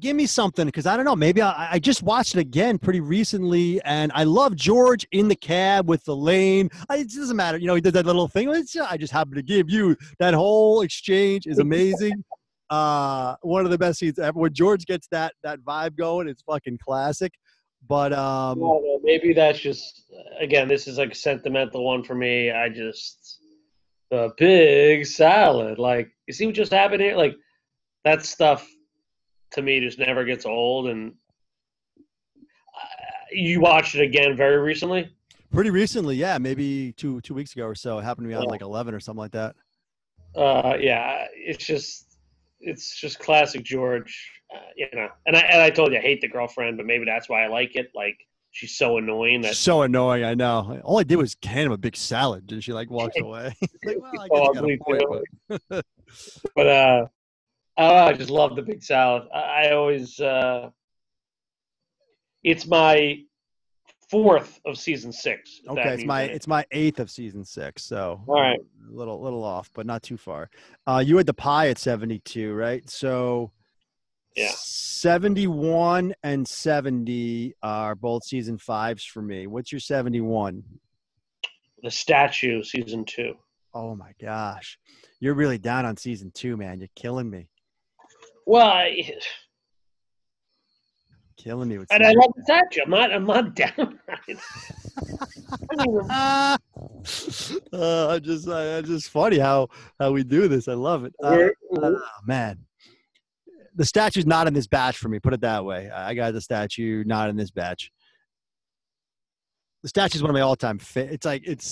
Give me something because I don't know. Maybe I just watched it again pretty recently, and I love George in the cab with Elaine. It doesn't matter. You know, he did that little thing. I just happen to give you that whole exchange is amazing. One of the best scenes ever. When George gets that vibe going, it's fucking classic. But well, maybe that's just – again, this is like a sentimental one for me. I just – The Big Salad. Like, you see what just happened here? Like, that stuff, to me, just never gets old. And you watched it again very recently? Pretty recently, yeah. Maybe two weeks ago or so. It happened to be on like 11 or something like that. Yeah, it's just classic George, you know. And I told you I hate the girlfriend, but maybe that's why I like it. Like she's so annoying. So annoying, I know. All I did was hand him a big salad, and she like walks away. Like, well, I guess you got a point, but I just love the Big South. I always it's my fourth of season six. Okay, it's my eighth of season six. So all right, a little off, but not too far. You had the pie at 72, right? So yeah, 71 and 70 are both season fives for me. What's your 71? The Statue, season two. Oh my gosh, you're really down on season two, man. You're killing me. Well, killing me with and I love the Statue. I'm not down. Just funny how we do this. I love it. Man, the Statue's not in this batch for me. Put it that way. I got the Statue not in this batch. The Statue is one of my all-time it's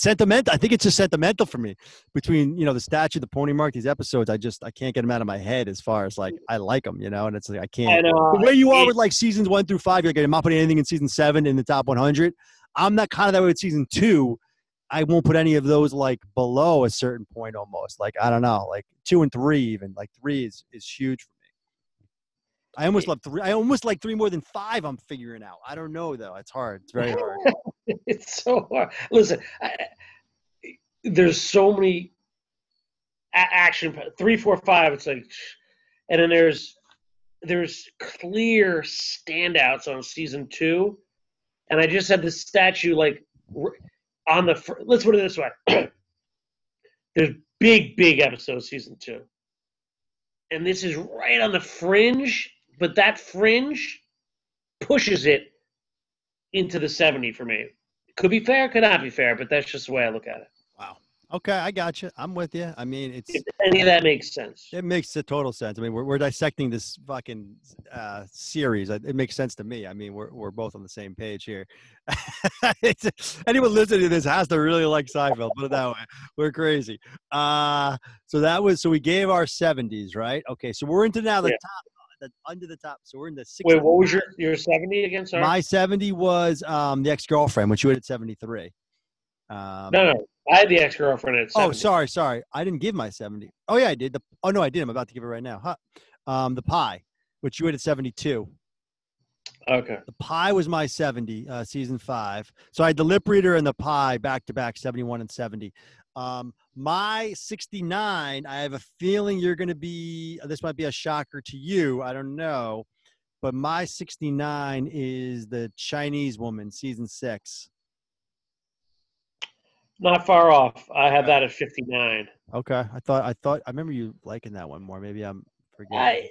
sentimental. I think it's just sentimental for me. Between, you know, the Statue, the Pony Mark, these episodes, I can't get them out of my head as far as like I like them, you know, and it's like I can't. And, the way you are with like seasons 1 through 5, you're like, I'm not putting anything in season 7 in the top 100. I'm not kind of that way with season 2. I won't put any of those like below a certain point almost. Like, I don't know, like 2 and 3 even. Like 3 is huge for me. I almost love 3. I almost like 3 more than 5. I'm figuring out. I don't know though. It's hard. It's very hard. It's so hard. Listen, there's so many action 3, 4, 5. It's like, and then there's clear standouts on season 2, and I just had the Statue like on the. Let's put it this way. There's big episodes season 2, and this is right on the fringe. But that fringe pushes it into the 70 for me. Could be fair, could not be fair, but that's just the way I look at it. Wow. Okay, I got you. I'm with you. I mean, it's if any of that makes sense. It makes a total sense. I mean, we're dissecting this fucking series. It makes sense to me. I mean, we're both on the same page here. Anyone listening to this has to really like Seinfeld. Put it that way. We're crazy. So we gave our 70s, right? Okay, so we're into now the top. Under the top, so we're in the 60s. Wait, what was your 70 again? Sorry, my 70 was The Ex-Girlfriend, which you had at 73. No, I had The Ex-Girlfriend at 70. Oh, sorry, I didn't give my 70. Oh yeah, I did. Oh no, I did. I'm about to give it right now. Huh. The Pie, which you had at 72. Okay. The Pie was my 70, season 5. So I had The Lip Reader and The Pie back to back, 71 and 70. My 69, I have a feeling you're going to be, this might be a shocker to you, I don't know, but my 69 is The Chinese Woman, season 6. Not far off. I had that at 59. Okay. I thought I remember you liking that one more. Maybe I'm forgetting.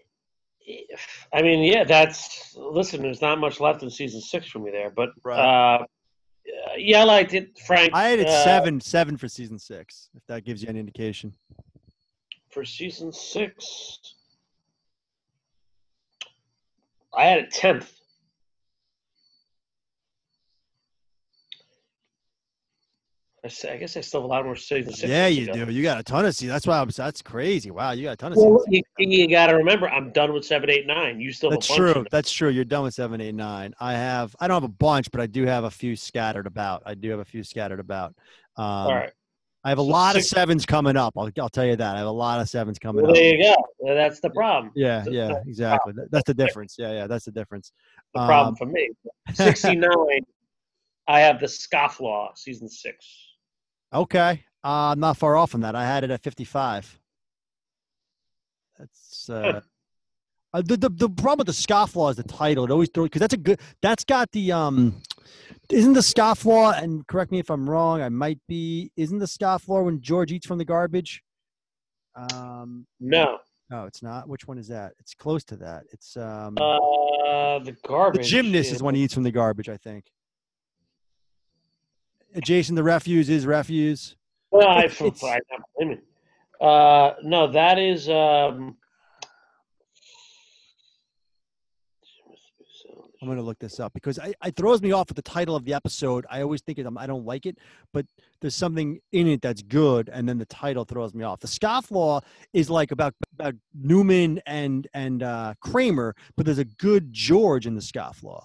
I mean, yeah, that's, listen, there's not much left in season 6 for me there, but, right. Yeah, I liked it, Frank. I had it 7 for season 6, if that gives you an indication. For season 6, I had it 10th. I guess I still have a lot more season 6. Yeah, you do. You got a ton of season. That's why that's crazy. Wow, you got a ton of season. You got to remember, I'm done with 7, 8, 9. You still. That's have a bunch true. Of that's true. You're done with 7, 8, 9. I don't have a bunch, but I do have a few scattered about. All right. I have a lot of 7s coming up. I'll tell you that. I have a lot of 7s coming up. There you go. Well, that's the problem. Yeah, yeah, exactly. That's the difference. Yeah, that's the difference. The problem for me. 69. I have The Scofflaw, season 6. Okay. I'm not far off from that. I had it at 55. That's the problem with The Scofflaw is the title. It always throws, because that's got the isn't The Scofflaw, and correct me if I'm wrong, I might be, isn't The Scofflaw when George eats from the garbage? No. No, it's not. Which one is that? It's close to that. It's The Garbage. The Gymnast is when he eats from the garbage, I think. Jason, the Refuse is Refuse. Well, I don't blame it. No, that is. I'm going to look this up because it throws me off with the title of the episode. I always think I don't like it, but there's something in it that's good, and then the title throws me off. The Scofflaw is like about Newman and Kramer, but there's a good George in The Scofflaw.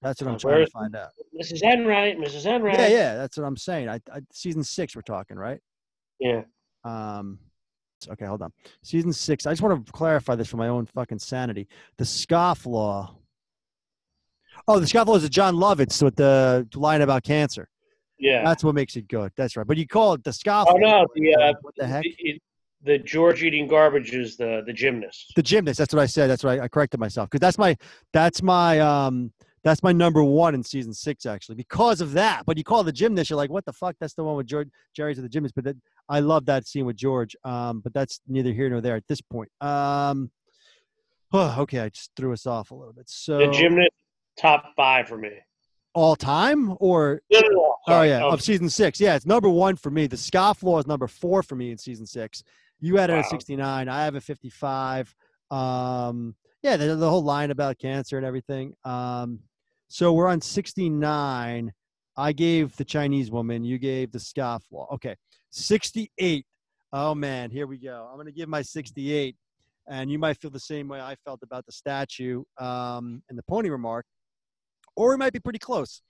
That's what I'm trying to find out. Mrs. Enright, Mrs. Enright. Yeah, that's what I'm saying. Season 6 we're talking, right? Yeah. Okay, hold on. Season 6. I just want to clarify this for my own fucking sanity. The scofflaw. Oh, the scofflaw is a John Lovitz with the line about cancer. Yeah, that's what makes it good. That's right. But you call it the scofflaw. Oh no, what the heck? The George eating garbage is the gymnast. The gymnast. That's what I said. That's right. I corrected myself because that's my number one in season 6, actually, because of that. But you call the gymnast, you're like, what the fuck? That's the one with George, Jerry's at the gymnast. But that, I love that scene with George. But that's neither here nor there at this point. Okay, I just threw us off a little bit. So the gymnast, top 5 for me. All time or – no. Oh, yeah, of season 6. Yeah, it's number 1 for me. The scofflaw is number 4 for me in season 6. You had it at 69. I have a 55. Yeah, the whole line about cancer and everything. So we're on 69. I gave the Chinese woman. You gave the scofflaw. Okay, 68. Oh, man, here we go. I'm going to give my 68, and you might feel the same way I felt about the statue and the pony remark. Or we might be pretty close.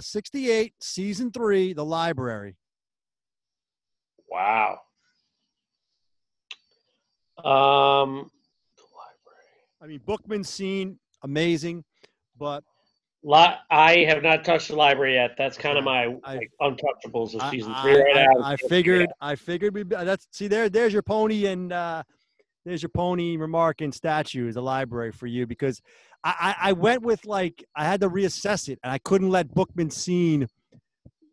68, season 3, the library. Wow. The library. I mean, Bookman's scene, amazing, but I have not touched the library yet. That's kind of my untouchables of season 3. I figured we. That's see there's your pony and there's your pony remark and statue is a library for you because. I went with, like, I had to reassess it, and I couldn't let Bookman's scene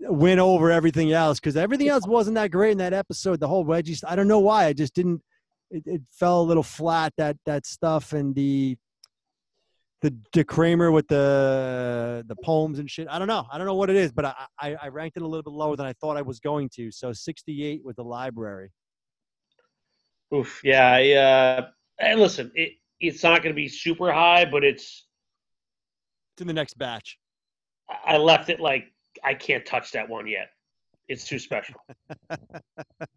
win over everything else because everything else wasn't that great in that episode. The whole wedgie, I don't know why. I just didn't – it fell a little flat, that stuff, and the Kramer with the poems and shit. I don't know. I don't know what it is, but I ranked it a little bit lower than I thought I was going to. So 68 was the library. Oof, yeah. And listen, it's not going to be super high, but it's in the next batch. I left it like I can't touch that one yet. It's too special.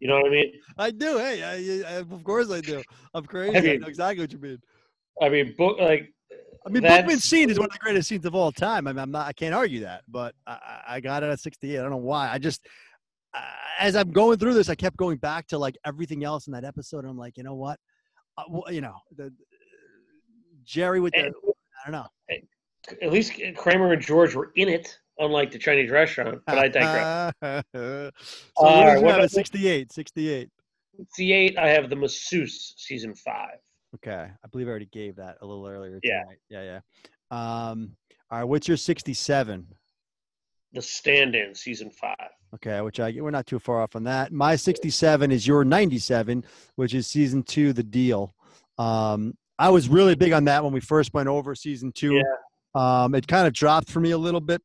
You know what I mean? I do. Hey, I of course I do. I'm crazy. I know exactly what you mean. I mean, Bookman's scene is one of the greatest scenes of all time. I mean, I can't argue that, but I got it at 68. I don't know why. I just as I'm going through this, I kept going back to like everything else in that episode. I'm like, you know what? Jerry with the – I don't know. At least Kramer and George were in it, unlike the Chinese restaurant, but I digress. So what about 68? 68. 68, I have the masseuse season 5. Okay. I believe I already gave that a little earlier tonight. Yeah. All right, what's your 67? The stand-in season 5. Okay, which we're not too far off on that. My 67 is your 97, which is season 2, The Deal. I was really big on that when we first went over season 2. Yeah. It kind of dropped for me a little bit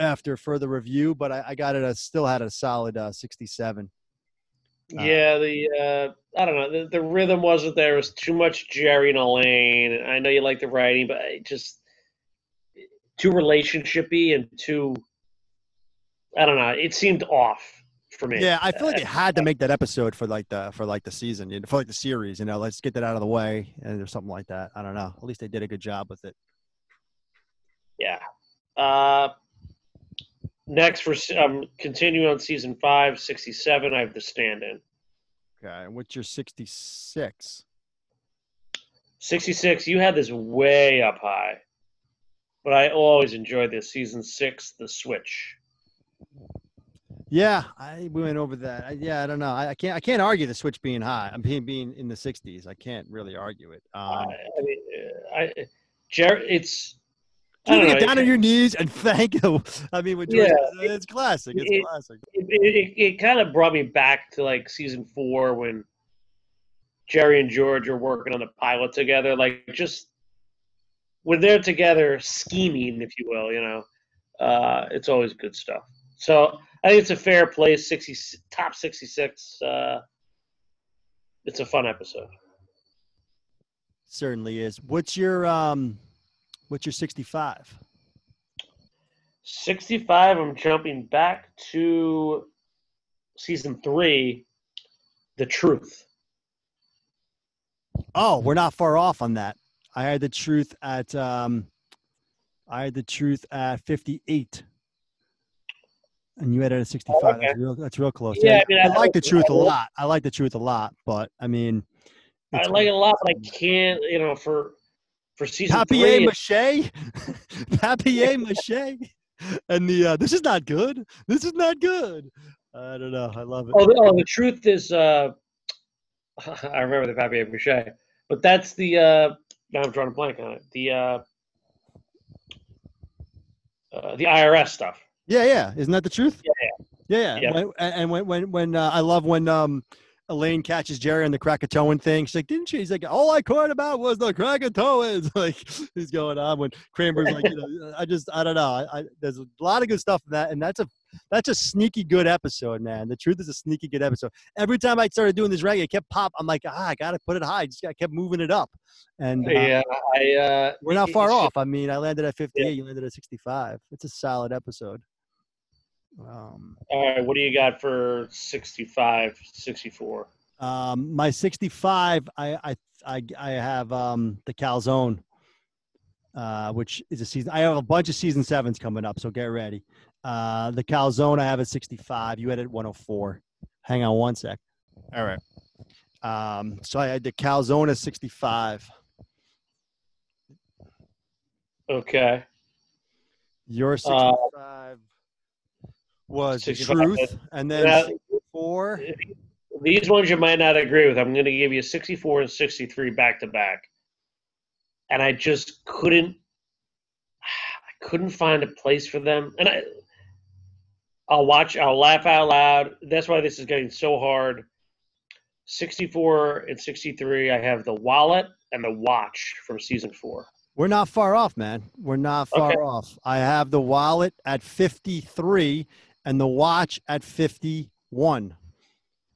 after further review, but I got it. I still had a solid 67. Yeah, I don't know. The rhythm wasn't there. It was too much Jerry and Elaine. I know you like the writing, but it just too relationshipy and too. I don't know. It seemed off. For me. Yeah, I feel like they had to make that episode for like the season, for like the series. You know, let's get that out of the way, and or something like that. I don't know. At least they did a good job with it. Yeah. Next for continuing on season 5, 67. I have the stand-in. Okay, what's your 66? 66. You had this way up high, but I always enjoyed this season 6, The Switch. Yeah, we went over that. I don't know. I can't argue the Switch being high. I'm being in the 60s. I can't really argue it. Jerry, it's. Do you get down on your knees and thank you? I mean, with George, it's classic. It's classic. It kind of brought me back to like season 4 when Jerry and George are working on the pilot together. Like, just when they're together scheming, if you will. You know, it's always good stuff. So. I think it's a fair place, top 66. It's a fun episode. Certainly is. What's your 65? 65, I'm jumping back to season 3, The Truth. Oh, we're not far off on that. I had The Truth at 58. And you had it at 65. Oh, okay. That's real close. Yeah, I mean, I like the truth a lot. I like the truth a lot, but I mean, I like it a lot, but I can't. You know, for season three, papier-mâché, and the this is not good. This is not good. I don't know. I love it. Oh, the truth is, I remember the papier-mâché, but that's the. Now I'm drawing a blank on it. The IRS stuff. Yeah, yeah. Isn't that the truth? Yeah. When I love when Elaine catches Jerry on the Krakatoan thing. She's like, didn't she? He's like, all I cared about was the Krakatoans. Like, what's going on when Kramer's like, you know, I don't know. There's a lot of good stuff in that, and that's a sneaky good episode, man. The truth is a sneaky good episode. Every time I started doing this regular, it kept pop. I'm like, I gotta put it high. I kept moving it up, and we're not far off. I mean, I landed at 58. Yeah. You landed at 65. It's a solid episode. All right, what do you got for 65, 64? My 65, I have the Calzone, which is a season. I have a bunch of season 7s coming up, so get ready. The Calzone I have at 65. You had it at 104. Hang on one sec. All right. So I had the Calzone at 65. Okay. Your 65. Was the truth, and then 64. These ones you might not agree with. I'm going to give you 64 and 63 back to back, and I just couldn't find a place for them. And I'll laugh out loud. That's why this is getting so hard. 64 and 63. I have the wallet and the watch from season 4. We're not far off, man. We're not far off. I have the wallet at 53. And the watch at 51.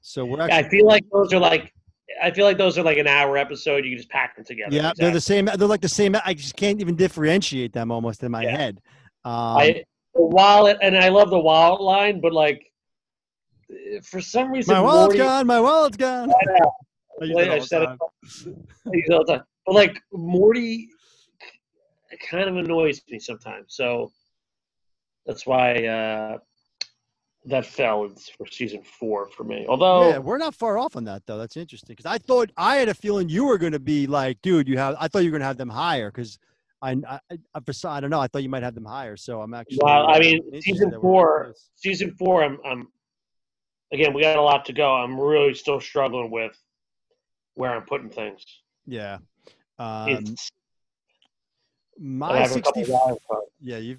So we're actually. I feel like those are like an hour episode. You can just pack them together. Yeah, exactly. They're the same. They're like the same. I just can't even differentiate them almost in my head. The wallet, and I love the wallet line, but like for some reason, my wallet's gone. My wallet's gone. I know. I said it all the time. But like Morty, kind of annoys me sometimes. So that's why. That fell for season 4 for me. Although we're not far off on that though. That's interesting because I thought I had a feeling you were going to be like, dude, I thought you were going to have them higher because I don't know. I thought you might have them higher. So I'm actually. Well, I mean, season four. I'm again. We got a lot to go. I'm really still struggling with where I'm putting things. Yeah. My 64, yeah,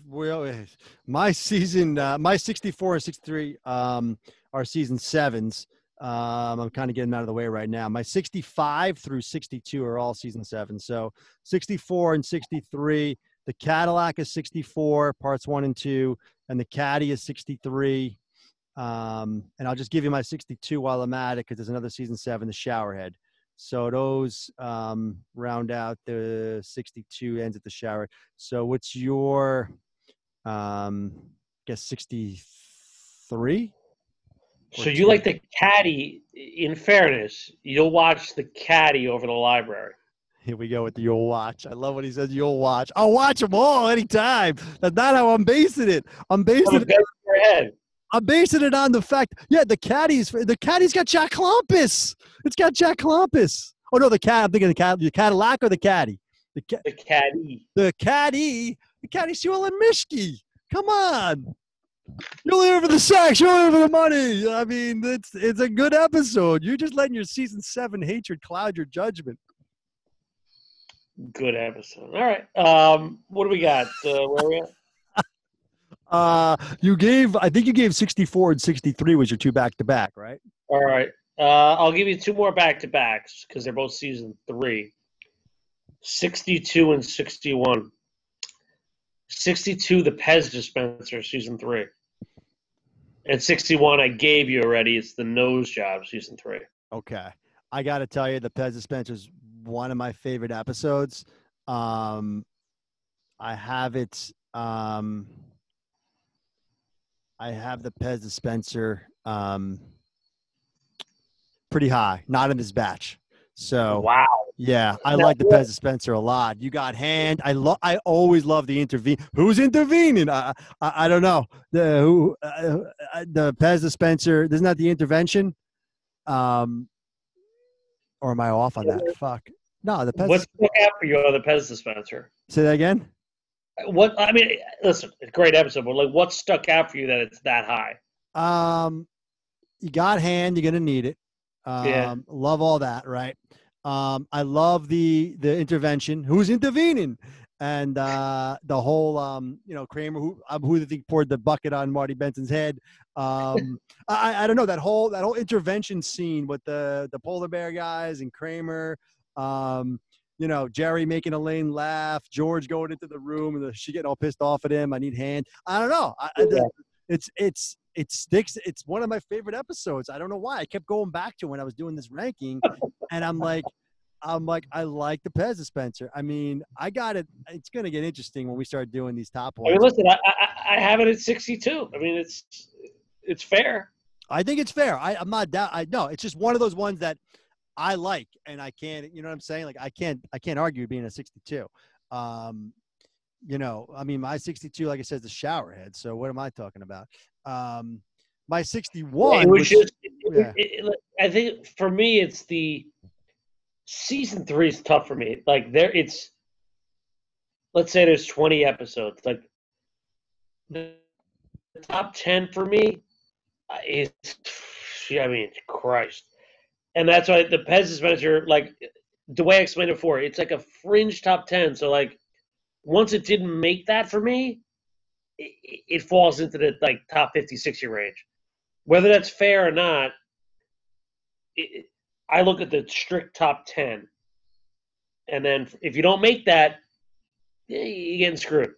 my 64 and 63 are season 7s. I'm kind of getting out of the way right now. My 65 through 62 are all season 7. So 64 and 63, the Cadillac is 64, parts 1 and 2, and the Caddy is 63. And I'll just give you my 62 while I'm at it because there's another season 7, the Showerhead. So those round out the 62 ends at the shower. So what's your, I guess 63? So you like the Caddy. In fairness, you'll watch the Caddy over the library. Here we go with the you'll watch. I love what he says, you'll watch. I'll watch them all anytime. That's not how I'm basing it. I'm basing it on the fact, the Caddy's got Jack Klompus. It's got Jack Klompus. Oh, no, I'm thinking the Cadillac or the Caddy? The Caddy. The Caddy. The Caddy, Sewell and Mischke. Come on. You're here for the sex. You're here for the money. I mean, it's a good episode. You're just letting your season 7 hatred cloud your judgment. Good episode. All right. What do we got? Where are we at? I think you gave 64 and 63 was your 2 back-to-back, right? All right. I'll give you 2 more back-to-backs because they're both season 3. 62 and 61. 62, the Pez dispenser, season 3. And 61, I gave you already. It's the nose job, season 3. Okay. I got to tell you, the Pez dispenser is one of my favorite episodes. I have the Pez dispenser pretty high, not in this batch. So wow, Yeah, I like the Pez dispenser a lot. You got hand. I always love the intervene. Who's intervening? I don't know. The Pez dispenser. Isn't that the intervention? Or am I off on that? Fuck. No, the Pez. What's more after you on the Pez dispenser? Say that again. What I mean, listen, it's a great episode, but like, what stuck out for you that it's that high? You got hand. You're gonna need it. Yeah. Love all that, right? I love the intervention. Who's intervening? And the whole, you know, Kramer, who they think poured the bucket on Marty Benson's head. I don't know, that whole intervention scene with the polar bear guys and Kramer. You know, Jerry making Elaine laugh. George going into the room and she getting all pissed off at him. I need hand. I don't know. It sticks. It's one of my favorite episodes. I don't know why. I kept going back to when I was doing this ranking, and I'm like, I like the Pez dispenser. I mean, I got it. It's going to get interesting when we start doing these top ones. I mean, listen, I have it at 62. I mean, it's fair. I think it's fair. I'm not doubt. No, it's just one of those ones that I like, and I can't. You know what I'm saying? Like, I can't argue being a 62. You know, I mean, my 62, like I said, is the shower head. So what am I talking about? My 61. I think for me, it's the season 3 is tough for me. Like let's say there's 20 episodes. Like the top 10 for me is, I mean, Christ. And that's why the Pez dispenser, like the way I explained it before, it's like a fringe top 10. So like, once it didn't make that for me, it falls into the like top 50, 60 range. Whether that's fair or not, I look at the strict top 10. And then if you don't make that, you're getting screwed.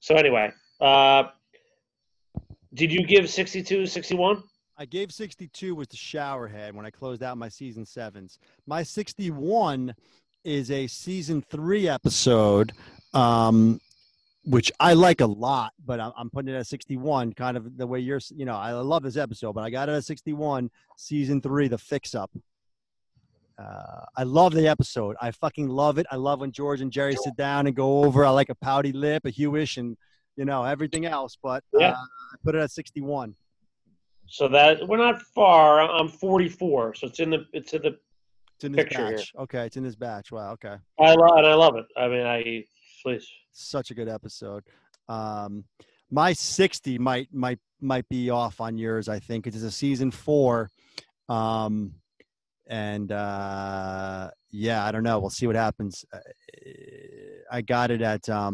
So anyway, did you give 62, 61? I gave 62 was the shower head when I closed out my season 7s. My 61 is a season 3 episode, which I like a lot, but I'm putting it at 61, kind of the way you're, you know, I love this episode, but I got it at 61, season 3, The Fix Up. I love the episode. I fucking love it. I love when George and Jerry sit down and go over, I like a pouty lip, a Hewish, and, you know, everything else, but I put it at 61. So that, we're not far. I'm 44, so it's in this batch. Here. Okay, it's in this batch. Wow, okay. I love it. I mean, please. Such a good episode. My 60 might be off on yours, I think. It's a season 4. Yeah, I don't know. We'll see what happens. I got it at my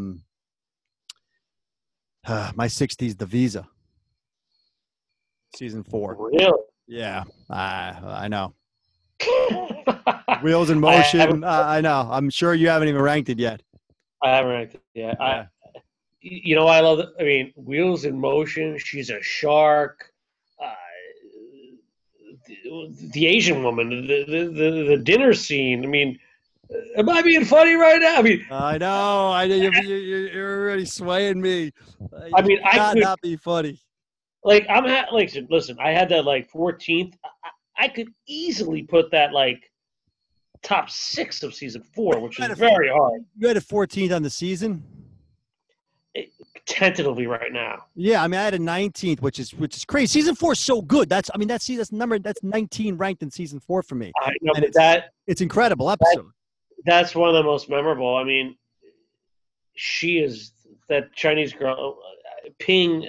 60's The Visa. Season 4. Really? Yeah, I know. Wheels in Motion. I know. I'm sure you haven't even ranked it yet. I haven't ranked it yet. Yeah. You know, I love. I mean, Wheels in Motion. She's a shark. The Asian woman. The dinner scene. I mean, am I being funny right now? I mean, I know. You're already swaying me. I mean, I could not be funny. Like listen. I had that like 14th. I could easily put that like top 6 of season 4, which is very hard. You had a 14th on the season? Tentatively right now. Yeah, I mean I had a 19th, which is crazy. Season 4 is so good. That's 19 ranked in season 4 for me. I know, but it's incredible episode. That's one of the most memorable. I mean, she is that Chinese girl Ping.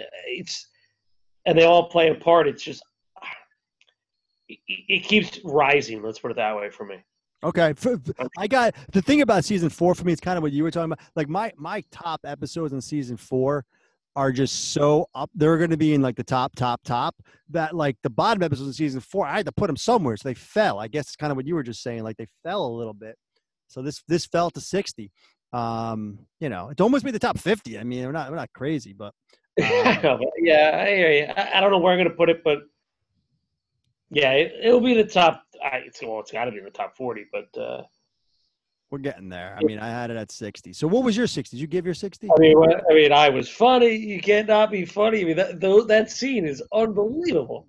And they all play a part. It's just it keeps rising. Let's put it that way for me. Okay. I got the thing about season 4 for me. It's kind of what you were talking about. Like my top episodes in season 4 are just so up. They're going to be in like the top that like the bottom episodes in season 4, I had to put them somewhere. So they fell. I guess it's kind of what you were just saying. Like they fell a little bit. So this fell to 60. You know, it almost made the top 50. I mean, we're not crazy, but yeah, I hear you. I don't know where I'm going to put it, but yeah, it'll be the top. It's got to be the top 40, but we're getting there. I mean, I had it at 60. So, what was your 60? Did you give your 60? I mean, I was funny. You can't not be funny. I mean, that scene is unbelievable.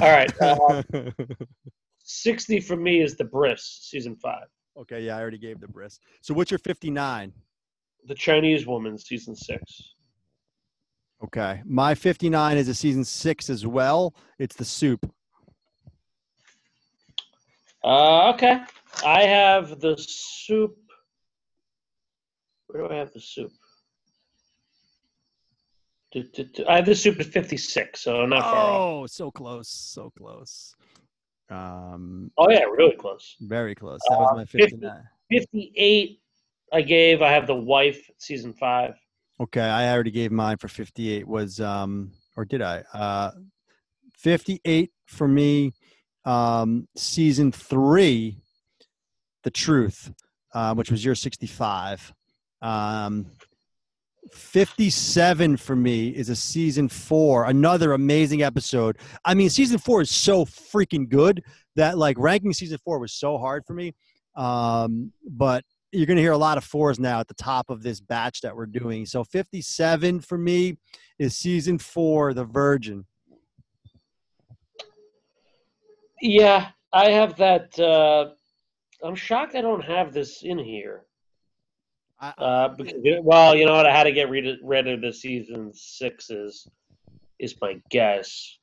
All right, 60 for me is The Briss, season 5. Okay, yeah, I already gave the bris. So what's your 59? The Chinese Woman, season 6. Okay. My 59 is a season 6 as well. It's The Soup. Okay. I have The Soup. Where do I have The Soup? I have The Soup at 56, so not far off. Oh, so close. So close. Oh, yeah, really close. Very close. That was my 59. 58 I have The Wife, season 5. Okay, I already gave mine for 58. Was or did I? 58 for me, season 3, The Truth, which was your 65. 57 for me is a season 4, another amazing episode. I mean, season 4 is so freaking good that like ranking season 4 was so hard for me. But you're going to hear a lot of 4s now at the top of this batch that we're doing. So 57 for me is season 4, The Virgin. Yeah, I have that. I'm shocked I don't have this in here. Because, well, you know what? I had to get rid of the season 6s is my guess.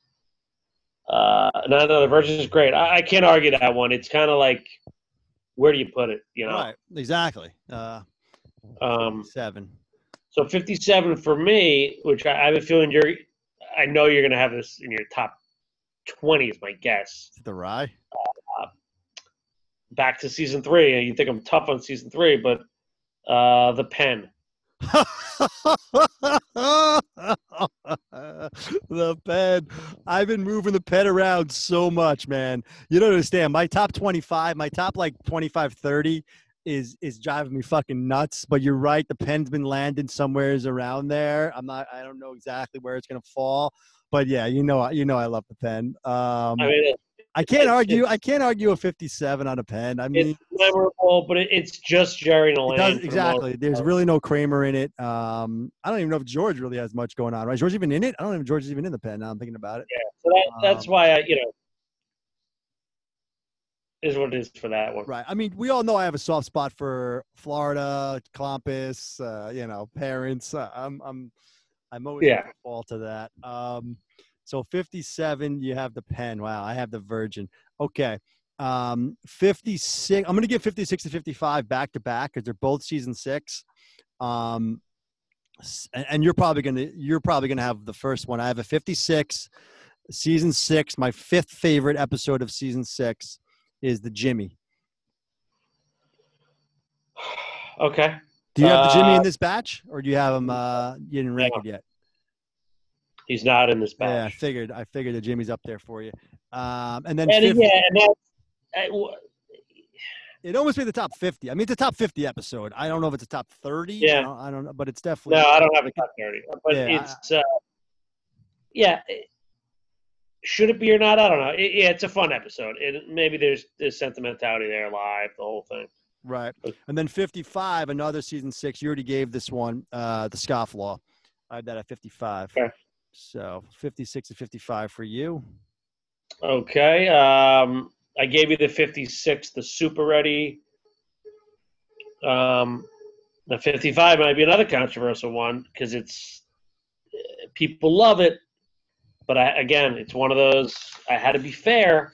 No, The Virgin is great. I can't argue that one. It's kind of like, where do you put it? You know, right? Exactly. 7. So 57 for me, which I have a feeling I know you're going to have this in your top 20 is my guess. The Rye. Back to season 3. You think I'm tough on season 3, but The Pen. The Pen. I've been moving The Pen around so much, man. You don't understand. My top 25, my top like 25, 30 is driving me fucking nuts. But you're right. The Pen's been landing somewheres around there. I don't know exactly where it's going to fall. But yeah, you know, I love The Pen. I mean, I can't argue a 57 on a pen. I mean, it's memorable, but it's just Jerry and Elaine. Exactly. There's really no Kramer in it. I don't even know if George really has much going on. Right? George even in it? I don't know if George is even in The Pen. Now I'm thinking about it. Yeah. So that's why is what it is for that one. Right. I mean, we all know I have a soft spot for Florida, Klompus, parents. I'm always gonna fall to that. So 57, you have The Pen. Wow, I have The Virgin. Okay, 56. I'm going to give 56 and 55 back to back because they're both season 6. And you're probably gonna have the first one. I have a 56, season 6. My 5th favorite episode of season 6 is the Jimmy. Okay. Do you have the Jimmy in this batch, or do you have him? You didn't rank it yet. He's not in this batch. Yeah, I figured that Jimmy's up there for you. It almost made the top 50. I mean, it's a top 50 episode. I don't know if it's a top 30. Yeah. I don't know, but it's definitely. No, I don't have a top 30. But yeah, it's. Should it be or not? I don't know. It's a fun episode. Maybe there's sentimentality there, live, the whole thing. Right. And then 55, another season 6. You already gave this one, The Scofflaw. I had that at 55. Okay. So 56 and 55 for you. Okay. I gave you the 56, The Soup already. The 55 might be another controversial one because it's people love it. But again, it's one of those, I had to be fair.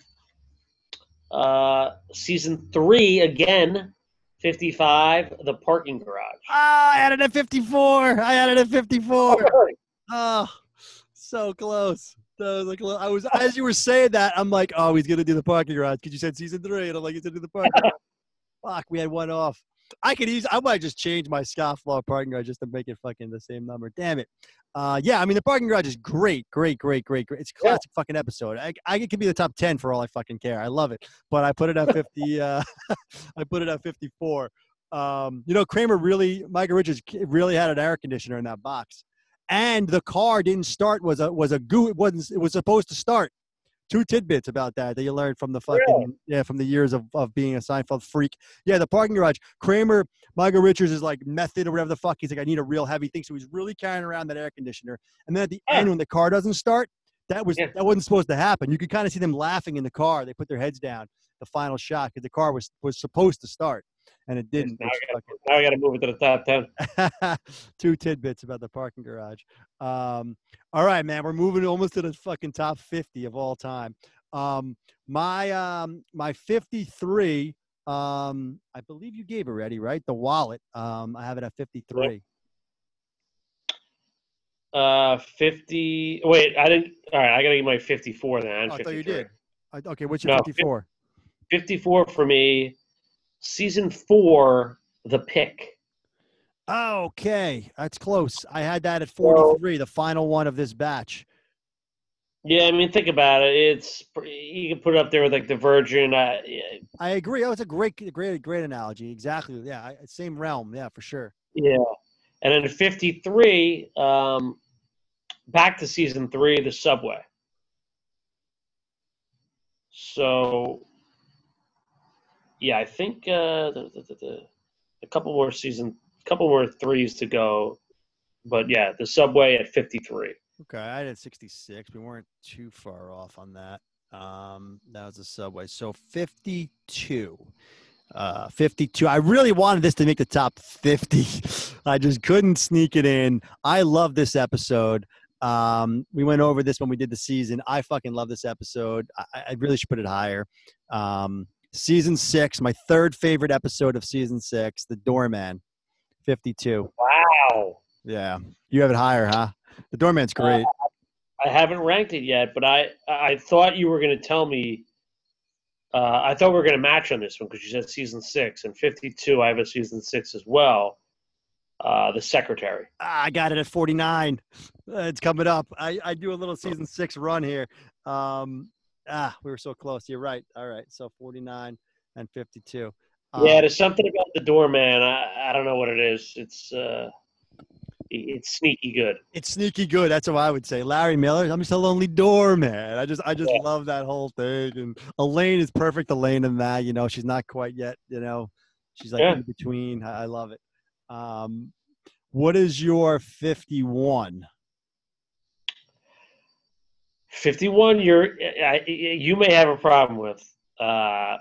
Season 3 again. 55, The Parking Garage. Ah, I had it at 54. Oh, so close. I was, as you were saying that, I'm like, oh, he's going to do The Parking Garage because you said season 3. And I'm like, he's going to do The Parking Garage. Fuck, we had one off. I might just change my Scofflaw Parking Garage just to make it fucking the same number. Damn it. Yeah, I mean, The Parking Garage is great. It's a classic fucking episode. It could be the top 10 for all I fucking care. I love it. But I put it at 50. I put it at 54. Kramer really, Michael Richards really had an air conditioner in that box, and the car didn't start. It was supposed to start. Two tidbits about that you learned from the fucking from the years of being a Seinfeld freak. Yeah, The Parking Garage. Kramer, Michael Richards is like method or whatever the fuck. He's like, I need a real heavy thing. So he's really carrying around that air conditioner. And then at the end, when the car doesn't start, That wasn't supposed to happen. You could kind of see them laughing in the car. They put their heads down. The final shot, because the car was supposed to start, and it didn't. Now I got to move it to the top 10. Two tidbits about the parking garage. All right, man, we're moving almost to the fucking top 50 of all time. My 53. I believe you gave already, right? The wallet. I have it at 53. Yep. 50. Wait, I didn't. All right, I gotta get my 54 then. I thought you did. Okay, what's your 54? 54 for me. Season 4, The Pick. Okay, that's close. I had that at 43, the final one of this batch. Yeah, I mean, think about it. It's you can put it up there with like The Virgin. I agree. Oh, it's a great analogy. Exactly. Yeah, same realm. Yeah, for sure. Yeah. And then 53, back to season 3, The Subway. So, yeah, I think a couple more threes to go, but yeah, The Subway at 53. Okay, I had 66. We weren't too far off on that. That was The Subway. So 52. 52. I really wanted this to make the top 50. I just couldn't sneak it in. I love this episode. We went over this when we did the season. I fucking love this episode. I really should put it higher. Season 6, my third favorite episode of season 6, The Doorman, 52. Wow. Yeah. You have it higher, huh? The Doorman's great. I haven't ranked it yet, but I thought you were going to tell me. I thought we were going to match on this one because you said season 6 and 52. I have a season 6 as well. The Secretary. I got it at 49. It's coming up. I do a little season 6 run here. We were so close. You're right. All right. So 49 and 52. Yeah, there's something about The Doorman. I don't know what it is. It's sneaky good. It's sneaky good. That's what I would say. Larry Miller, I'm just a lonely doorman. I just love that whole thing. And Elaine is perfect. Elaine in that, you know, she's not quite yet, you know, she's like in between. I love it. What is your 51? 51. You may have a problem with, but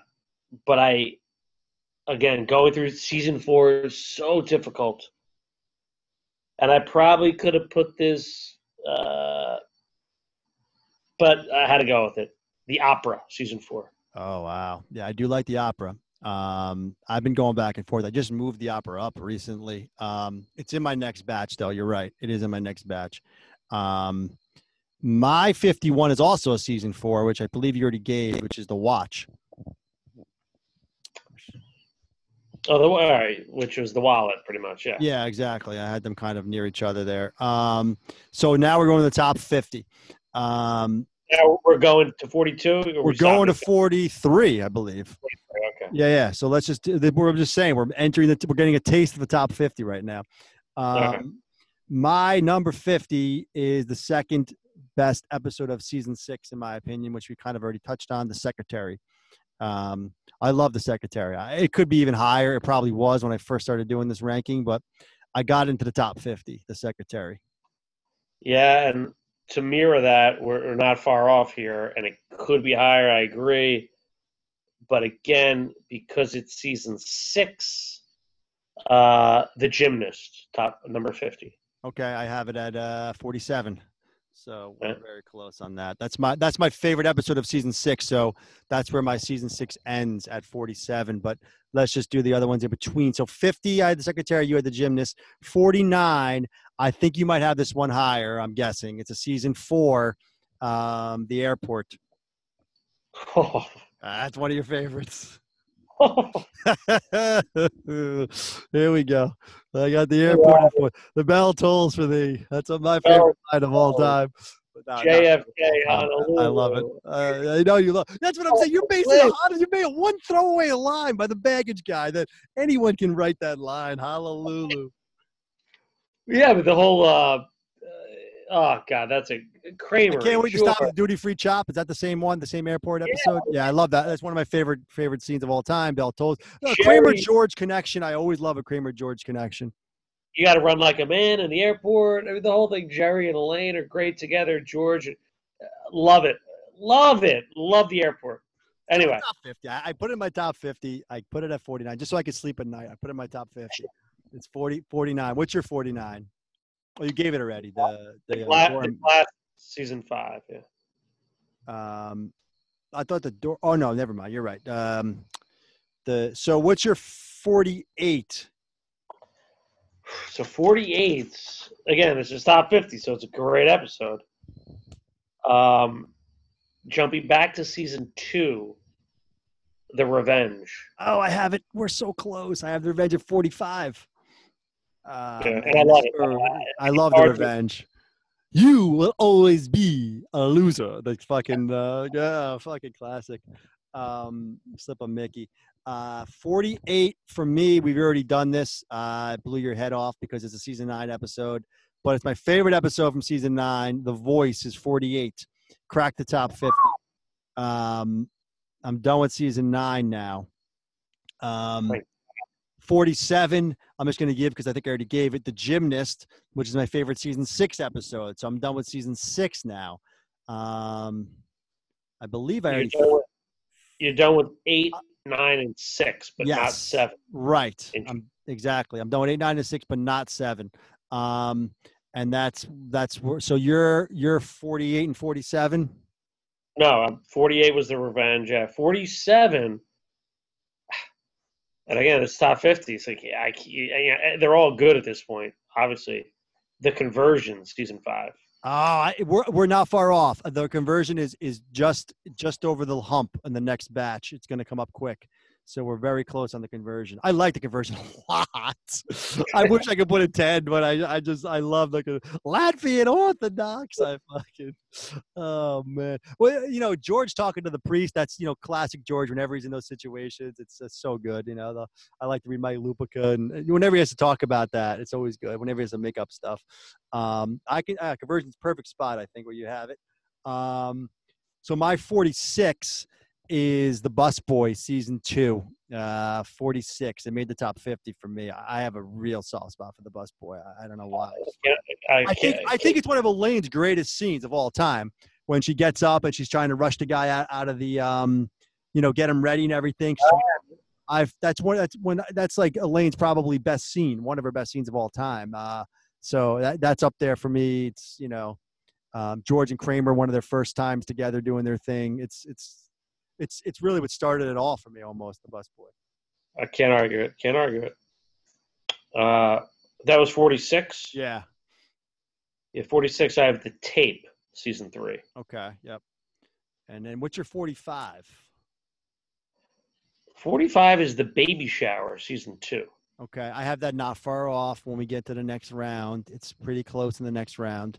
again, going through season 4 is so difficult. And I probably could have put this, but I had to go with it. The Opera, season 4. Oh, wow. Yeah, I do like The Opera. I've been going back and forth. I just moved The Opera up recently. It's in my next batch, though. You're right. It is in my next batch. My 51 is also a season 4, which I believe you already gave, which is The Watch. Oh, all right, which was The Wallet, pretty much, yeah. Yeah, exactly. I had them kind of near each other there. So now we're going to the top 50. Now we're going to 42? We're going to 43, I believe. 43, okay. Yeah. So let's just – we're just saying we're getting a taste of the top 50 right now. Okay. My number 50 is the second best episode of season 6, in my opinion, which we kind of already touched on, The Secretary. I love The Secretary. It could be even higher. It probably was when I first started doing this ranking, but I got into the top 50, The Secretary. Yeah, and to mirror that, we're not far off here, and it could be higher. I agree. But again, because it's season 6, The Gymnast, top number 50. Okay, I have it at 47. So we're very close on that. That's my favorite episode of season 6. So that's where my season 6 ends at 47. But let's just do the other ones in between. So 50, I had The Secretary. You had The Gymnast. 49, I think you might have this one higher. I'm guessing it's a season 4, The Airport. Oh, that's one of your favorites. Oh. Here we go. I got The Airport. Wow. The bell tolls for thee. That's my favorite line of all time. No, JFK. I love it. I know you love. That's what I'm saying. You're basing on one throwaway line by the baggage guy that anyone can write that line. Hallelujah. Yeah, but the whole. Oh God, that's a Kramer. I can't wait to stop at the duty free chop. Is that the same one? The same airport episode? Yeah, I love that. That's one of my favorite scenes of all time. Bell tolls. Kramer George connection. I always love a Kramer George connection. You got to run like a man in the airport. I mean, the whole thing. Jerry and Elaine are great together. George, Love it. Love it. Love the airport. Anyway. Top 50. I put it in my top 50. I put it at 49 just so I could sleep at night. I put it in my top 50. It's 49. What's your 49? Oh, you gave it already. The last season 5. Yeah. I thought the door. Oh no, never mind. You're right. So what's your 48? So 48. Again, it's just top 50. So it's a great episode. Jumping back to season 2, The Revenge. Oh, I have it. We're so close. I have The Revenge at 45. And I love it. I love The Revenge. You will always be a loser. That's fucking fucking classic. Slip a Mickey. 48 for me. We've already done this. I blew your head off because it's a season 9 episode. But it's my favorite episode from season 9. The Voice is 48. Cracked the top 50. I'm done with season 9 now. 47. I'm just going to give because I think I already gave it. The Gymnast, which is my favorite season 6 episode. So I'm done with season 6 now. I believe I already. You're done with 8, 9, and 6, but yes, not 7. Right. Exactly. I'm done with 8, 9, and 6, but not 7. And that's where, so you're 48 and 47. No, 48 was The Revenge. Yeah, 47. And again, it's top 50. So they're all good at this point. Obviously, The Conversion, season 5. We're not far off. The Conversion is just over the hump in the next batch. It's going to come up quick. So we're very close on The Conversion. I like The Conversion a lot. I wish I could put a 10, but I love the Latvian Orthodox. Oh man. Well, George talking to the priest, that's, classic George whenever he's in those situations. It's so good. I like to read my Lupica, and whenever he has to talk about that, it's always good. Whenever he has to make up stuff. Conversion's perfect spot, I think, where you have it. So my 46 is The Busboy season 2, 46. It made the top 50 for me. I have a real soft spot for The Busboy. I don't know why. I think it's one of Elaine's greatest scenes of all time when she gets up and she's trying to rush the guy out of the, get him ready and everything. That's like Elaine's probably best scene, one of her best scenes of all time. So that's up there for me. It's George and Kramer, one of their first times together doing their thing. It's really what started it all for me, almost, The Busboy. I can't argue it. That was 46? Yeah. Yeah, 46, I have The Tape, season 3. Okay, yep. And then what's your 45? 45 is The Baby Shower, season 2. Okay, I have that not far off when we get to the next round. It's pretty close in the next round.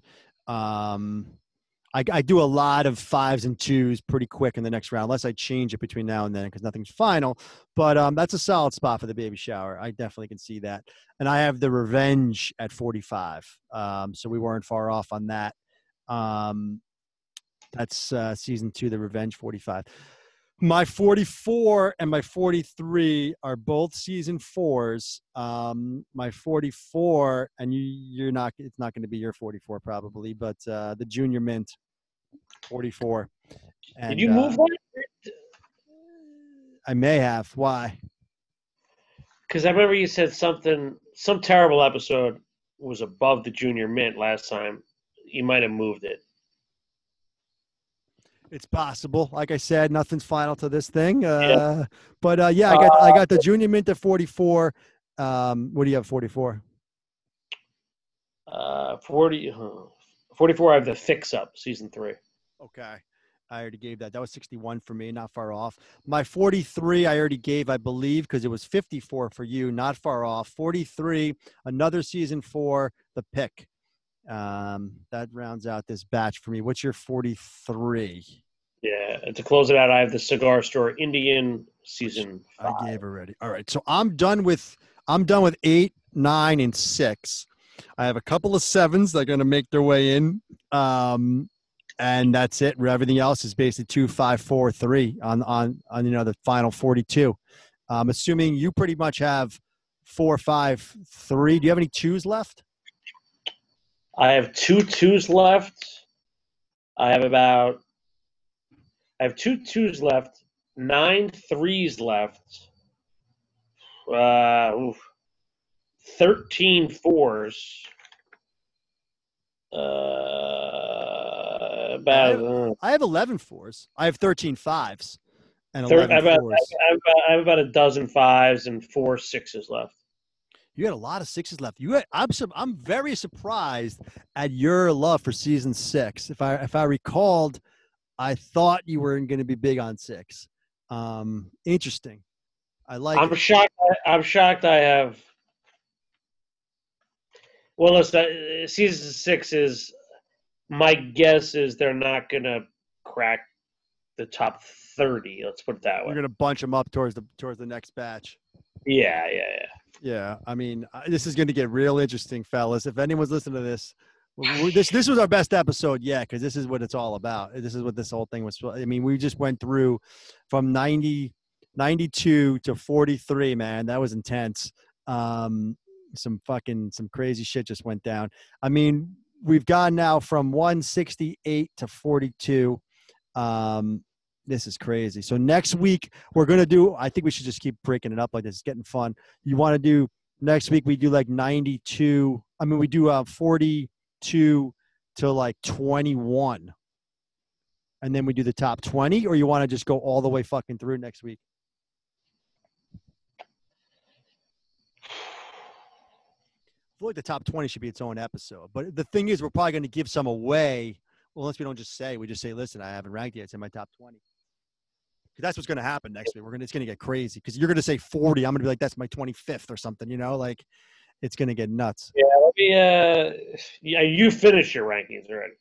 I do a lot of 5s and 2s pretty quick in the next round, unless I change it between now and then because nothing's final. But that's a solid spot for The Baby Shower. I definitely can see that. And I have The Revenge at 45. So we weren't far off on that. That's season 2, The Revenge, 45. My 44 and my 43 are both season 4s. My 44, and it's not going to be your 44 probably, but The Junior Mint. 44. And, did you move on? I may have. Why? Because I remember you said some terrible episode was above The Junior Mint last time. You might have moved it. It's possible. Like I said, nothing's final to this thing. But yeah, I got The Junior Mint at 44. What do you have, 44? 44, I have The Fix Up, season 3. Okay. I already gave that. That was 61 for me, not far off. My 43 I already gave, I believe, because it was 54 for you, not far off. 43, another season 4, The Pick. That rounds out this batch for me. What's your 43? Yeah, and to close it out, I have The Cigar Store Indian, season 5. I gave already. All right, so I'm done with 8, 9, and 6. I have a couple of 7s that are going to make their way in, and that's it. Everything else is basically 2, 5, 4, 3 on the final 42. Assuming you pretty much have 4, 5, 3. Do you have any 2s left? I have 2 2s left. I have 2 twos left, 9 threes left, 13 fours. I have 11 fours. I have 13 fives. And 11 fours. I have about a dozen fives and 4 sixes left. You had a lot of sixes left. I'm very surprised at your love for season 6. If I recalled, I thought you were going to be big on 6. Interesting. I'm shocked. I'm shocked. I have. Well, listen, season 6 is. My guess is they're not going to crack the top 30. Let's put it that way. We're going to bunch them up towards the next batch. Yeah. I mean, this is going to get real interesting, fellas. If anyone's listening to this, this was our best episode yet, because this is what it's all about. This is what this whole thing was. I mean, we just went through from 92 to 43, man. That was intense. Some crazy shit just went down. I mean, we've gone now from 168 to 42. This is crazy. So next week we're going to do, I think we should just keep breaking it up like this. It's getting fun. You want to do next week. We do like 92. I mean, we do 42 to like 21. And then we do the top 20, or you want to just go all the way fucking through next week? I feel like the top 20 should be its own episode. But the thing is, we're probably going to give some away. Well, unless we don't just say, we just say, listen, I haven't ranked yet. It's in my top 20. Because that's what's going to happen next week. It's going to get crazy. Because you're going to say 40. I'm going to be like, that's my 25th or something. You know, like, it's going to get nuts. Yeah, you finish your rankings already.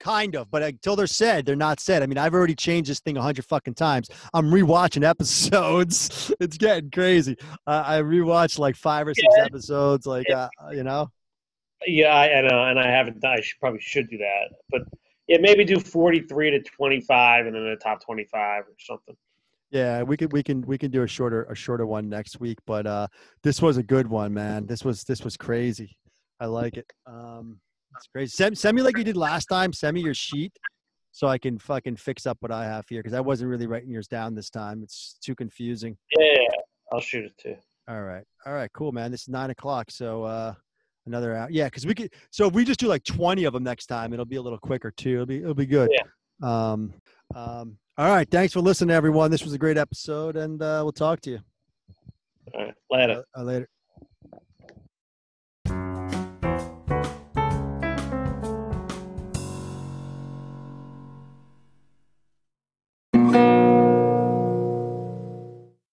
Kind of. But until they're said, they're not said. I mean, I've already changed this thing 100 fucking times. I'm rewatching episodes. It's getting crazy. I rewatched like 5 or 6 episodes. Like, you know? Yeah, I know. And I haven't. I probably should do that. But yeah, maybe do 43 to 25 and then the top 25 or something. Yeah, we can do a shorter one next week. But this was a good one, man. This was crazy. I like it. It's crazy. Send me like you did last time. Send me your sheet so I can fucking fix up what I have here, because I wasn't really writing yours down this time. It's too confusing. Yeah, I'll shoot it too. All right, cool, man. This is 9:00, so another hour. Yeah, because we could. So if we just do like 20 of them next time, it'll be a little quicker too. It'll be good. Yeah. All right. Thanks for listening, everyone. This was a great episode, and we'll talk to you. All right. Later. Later.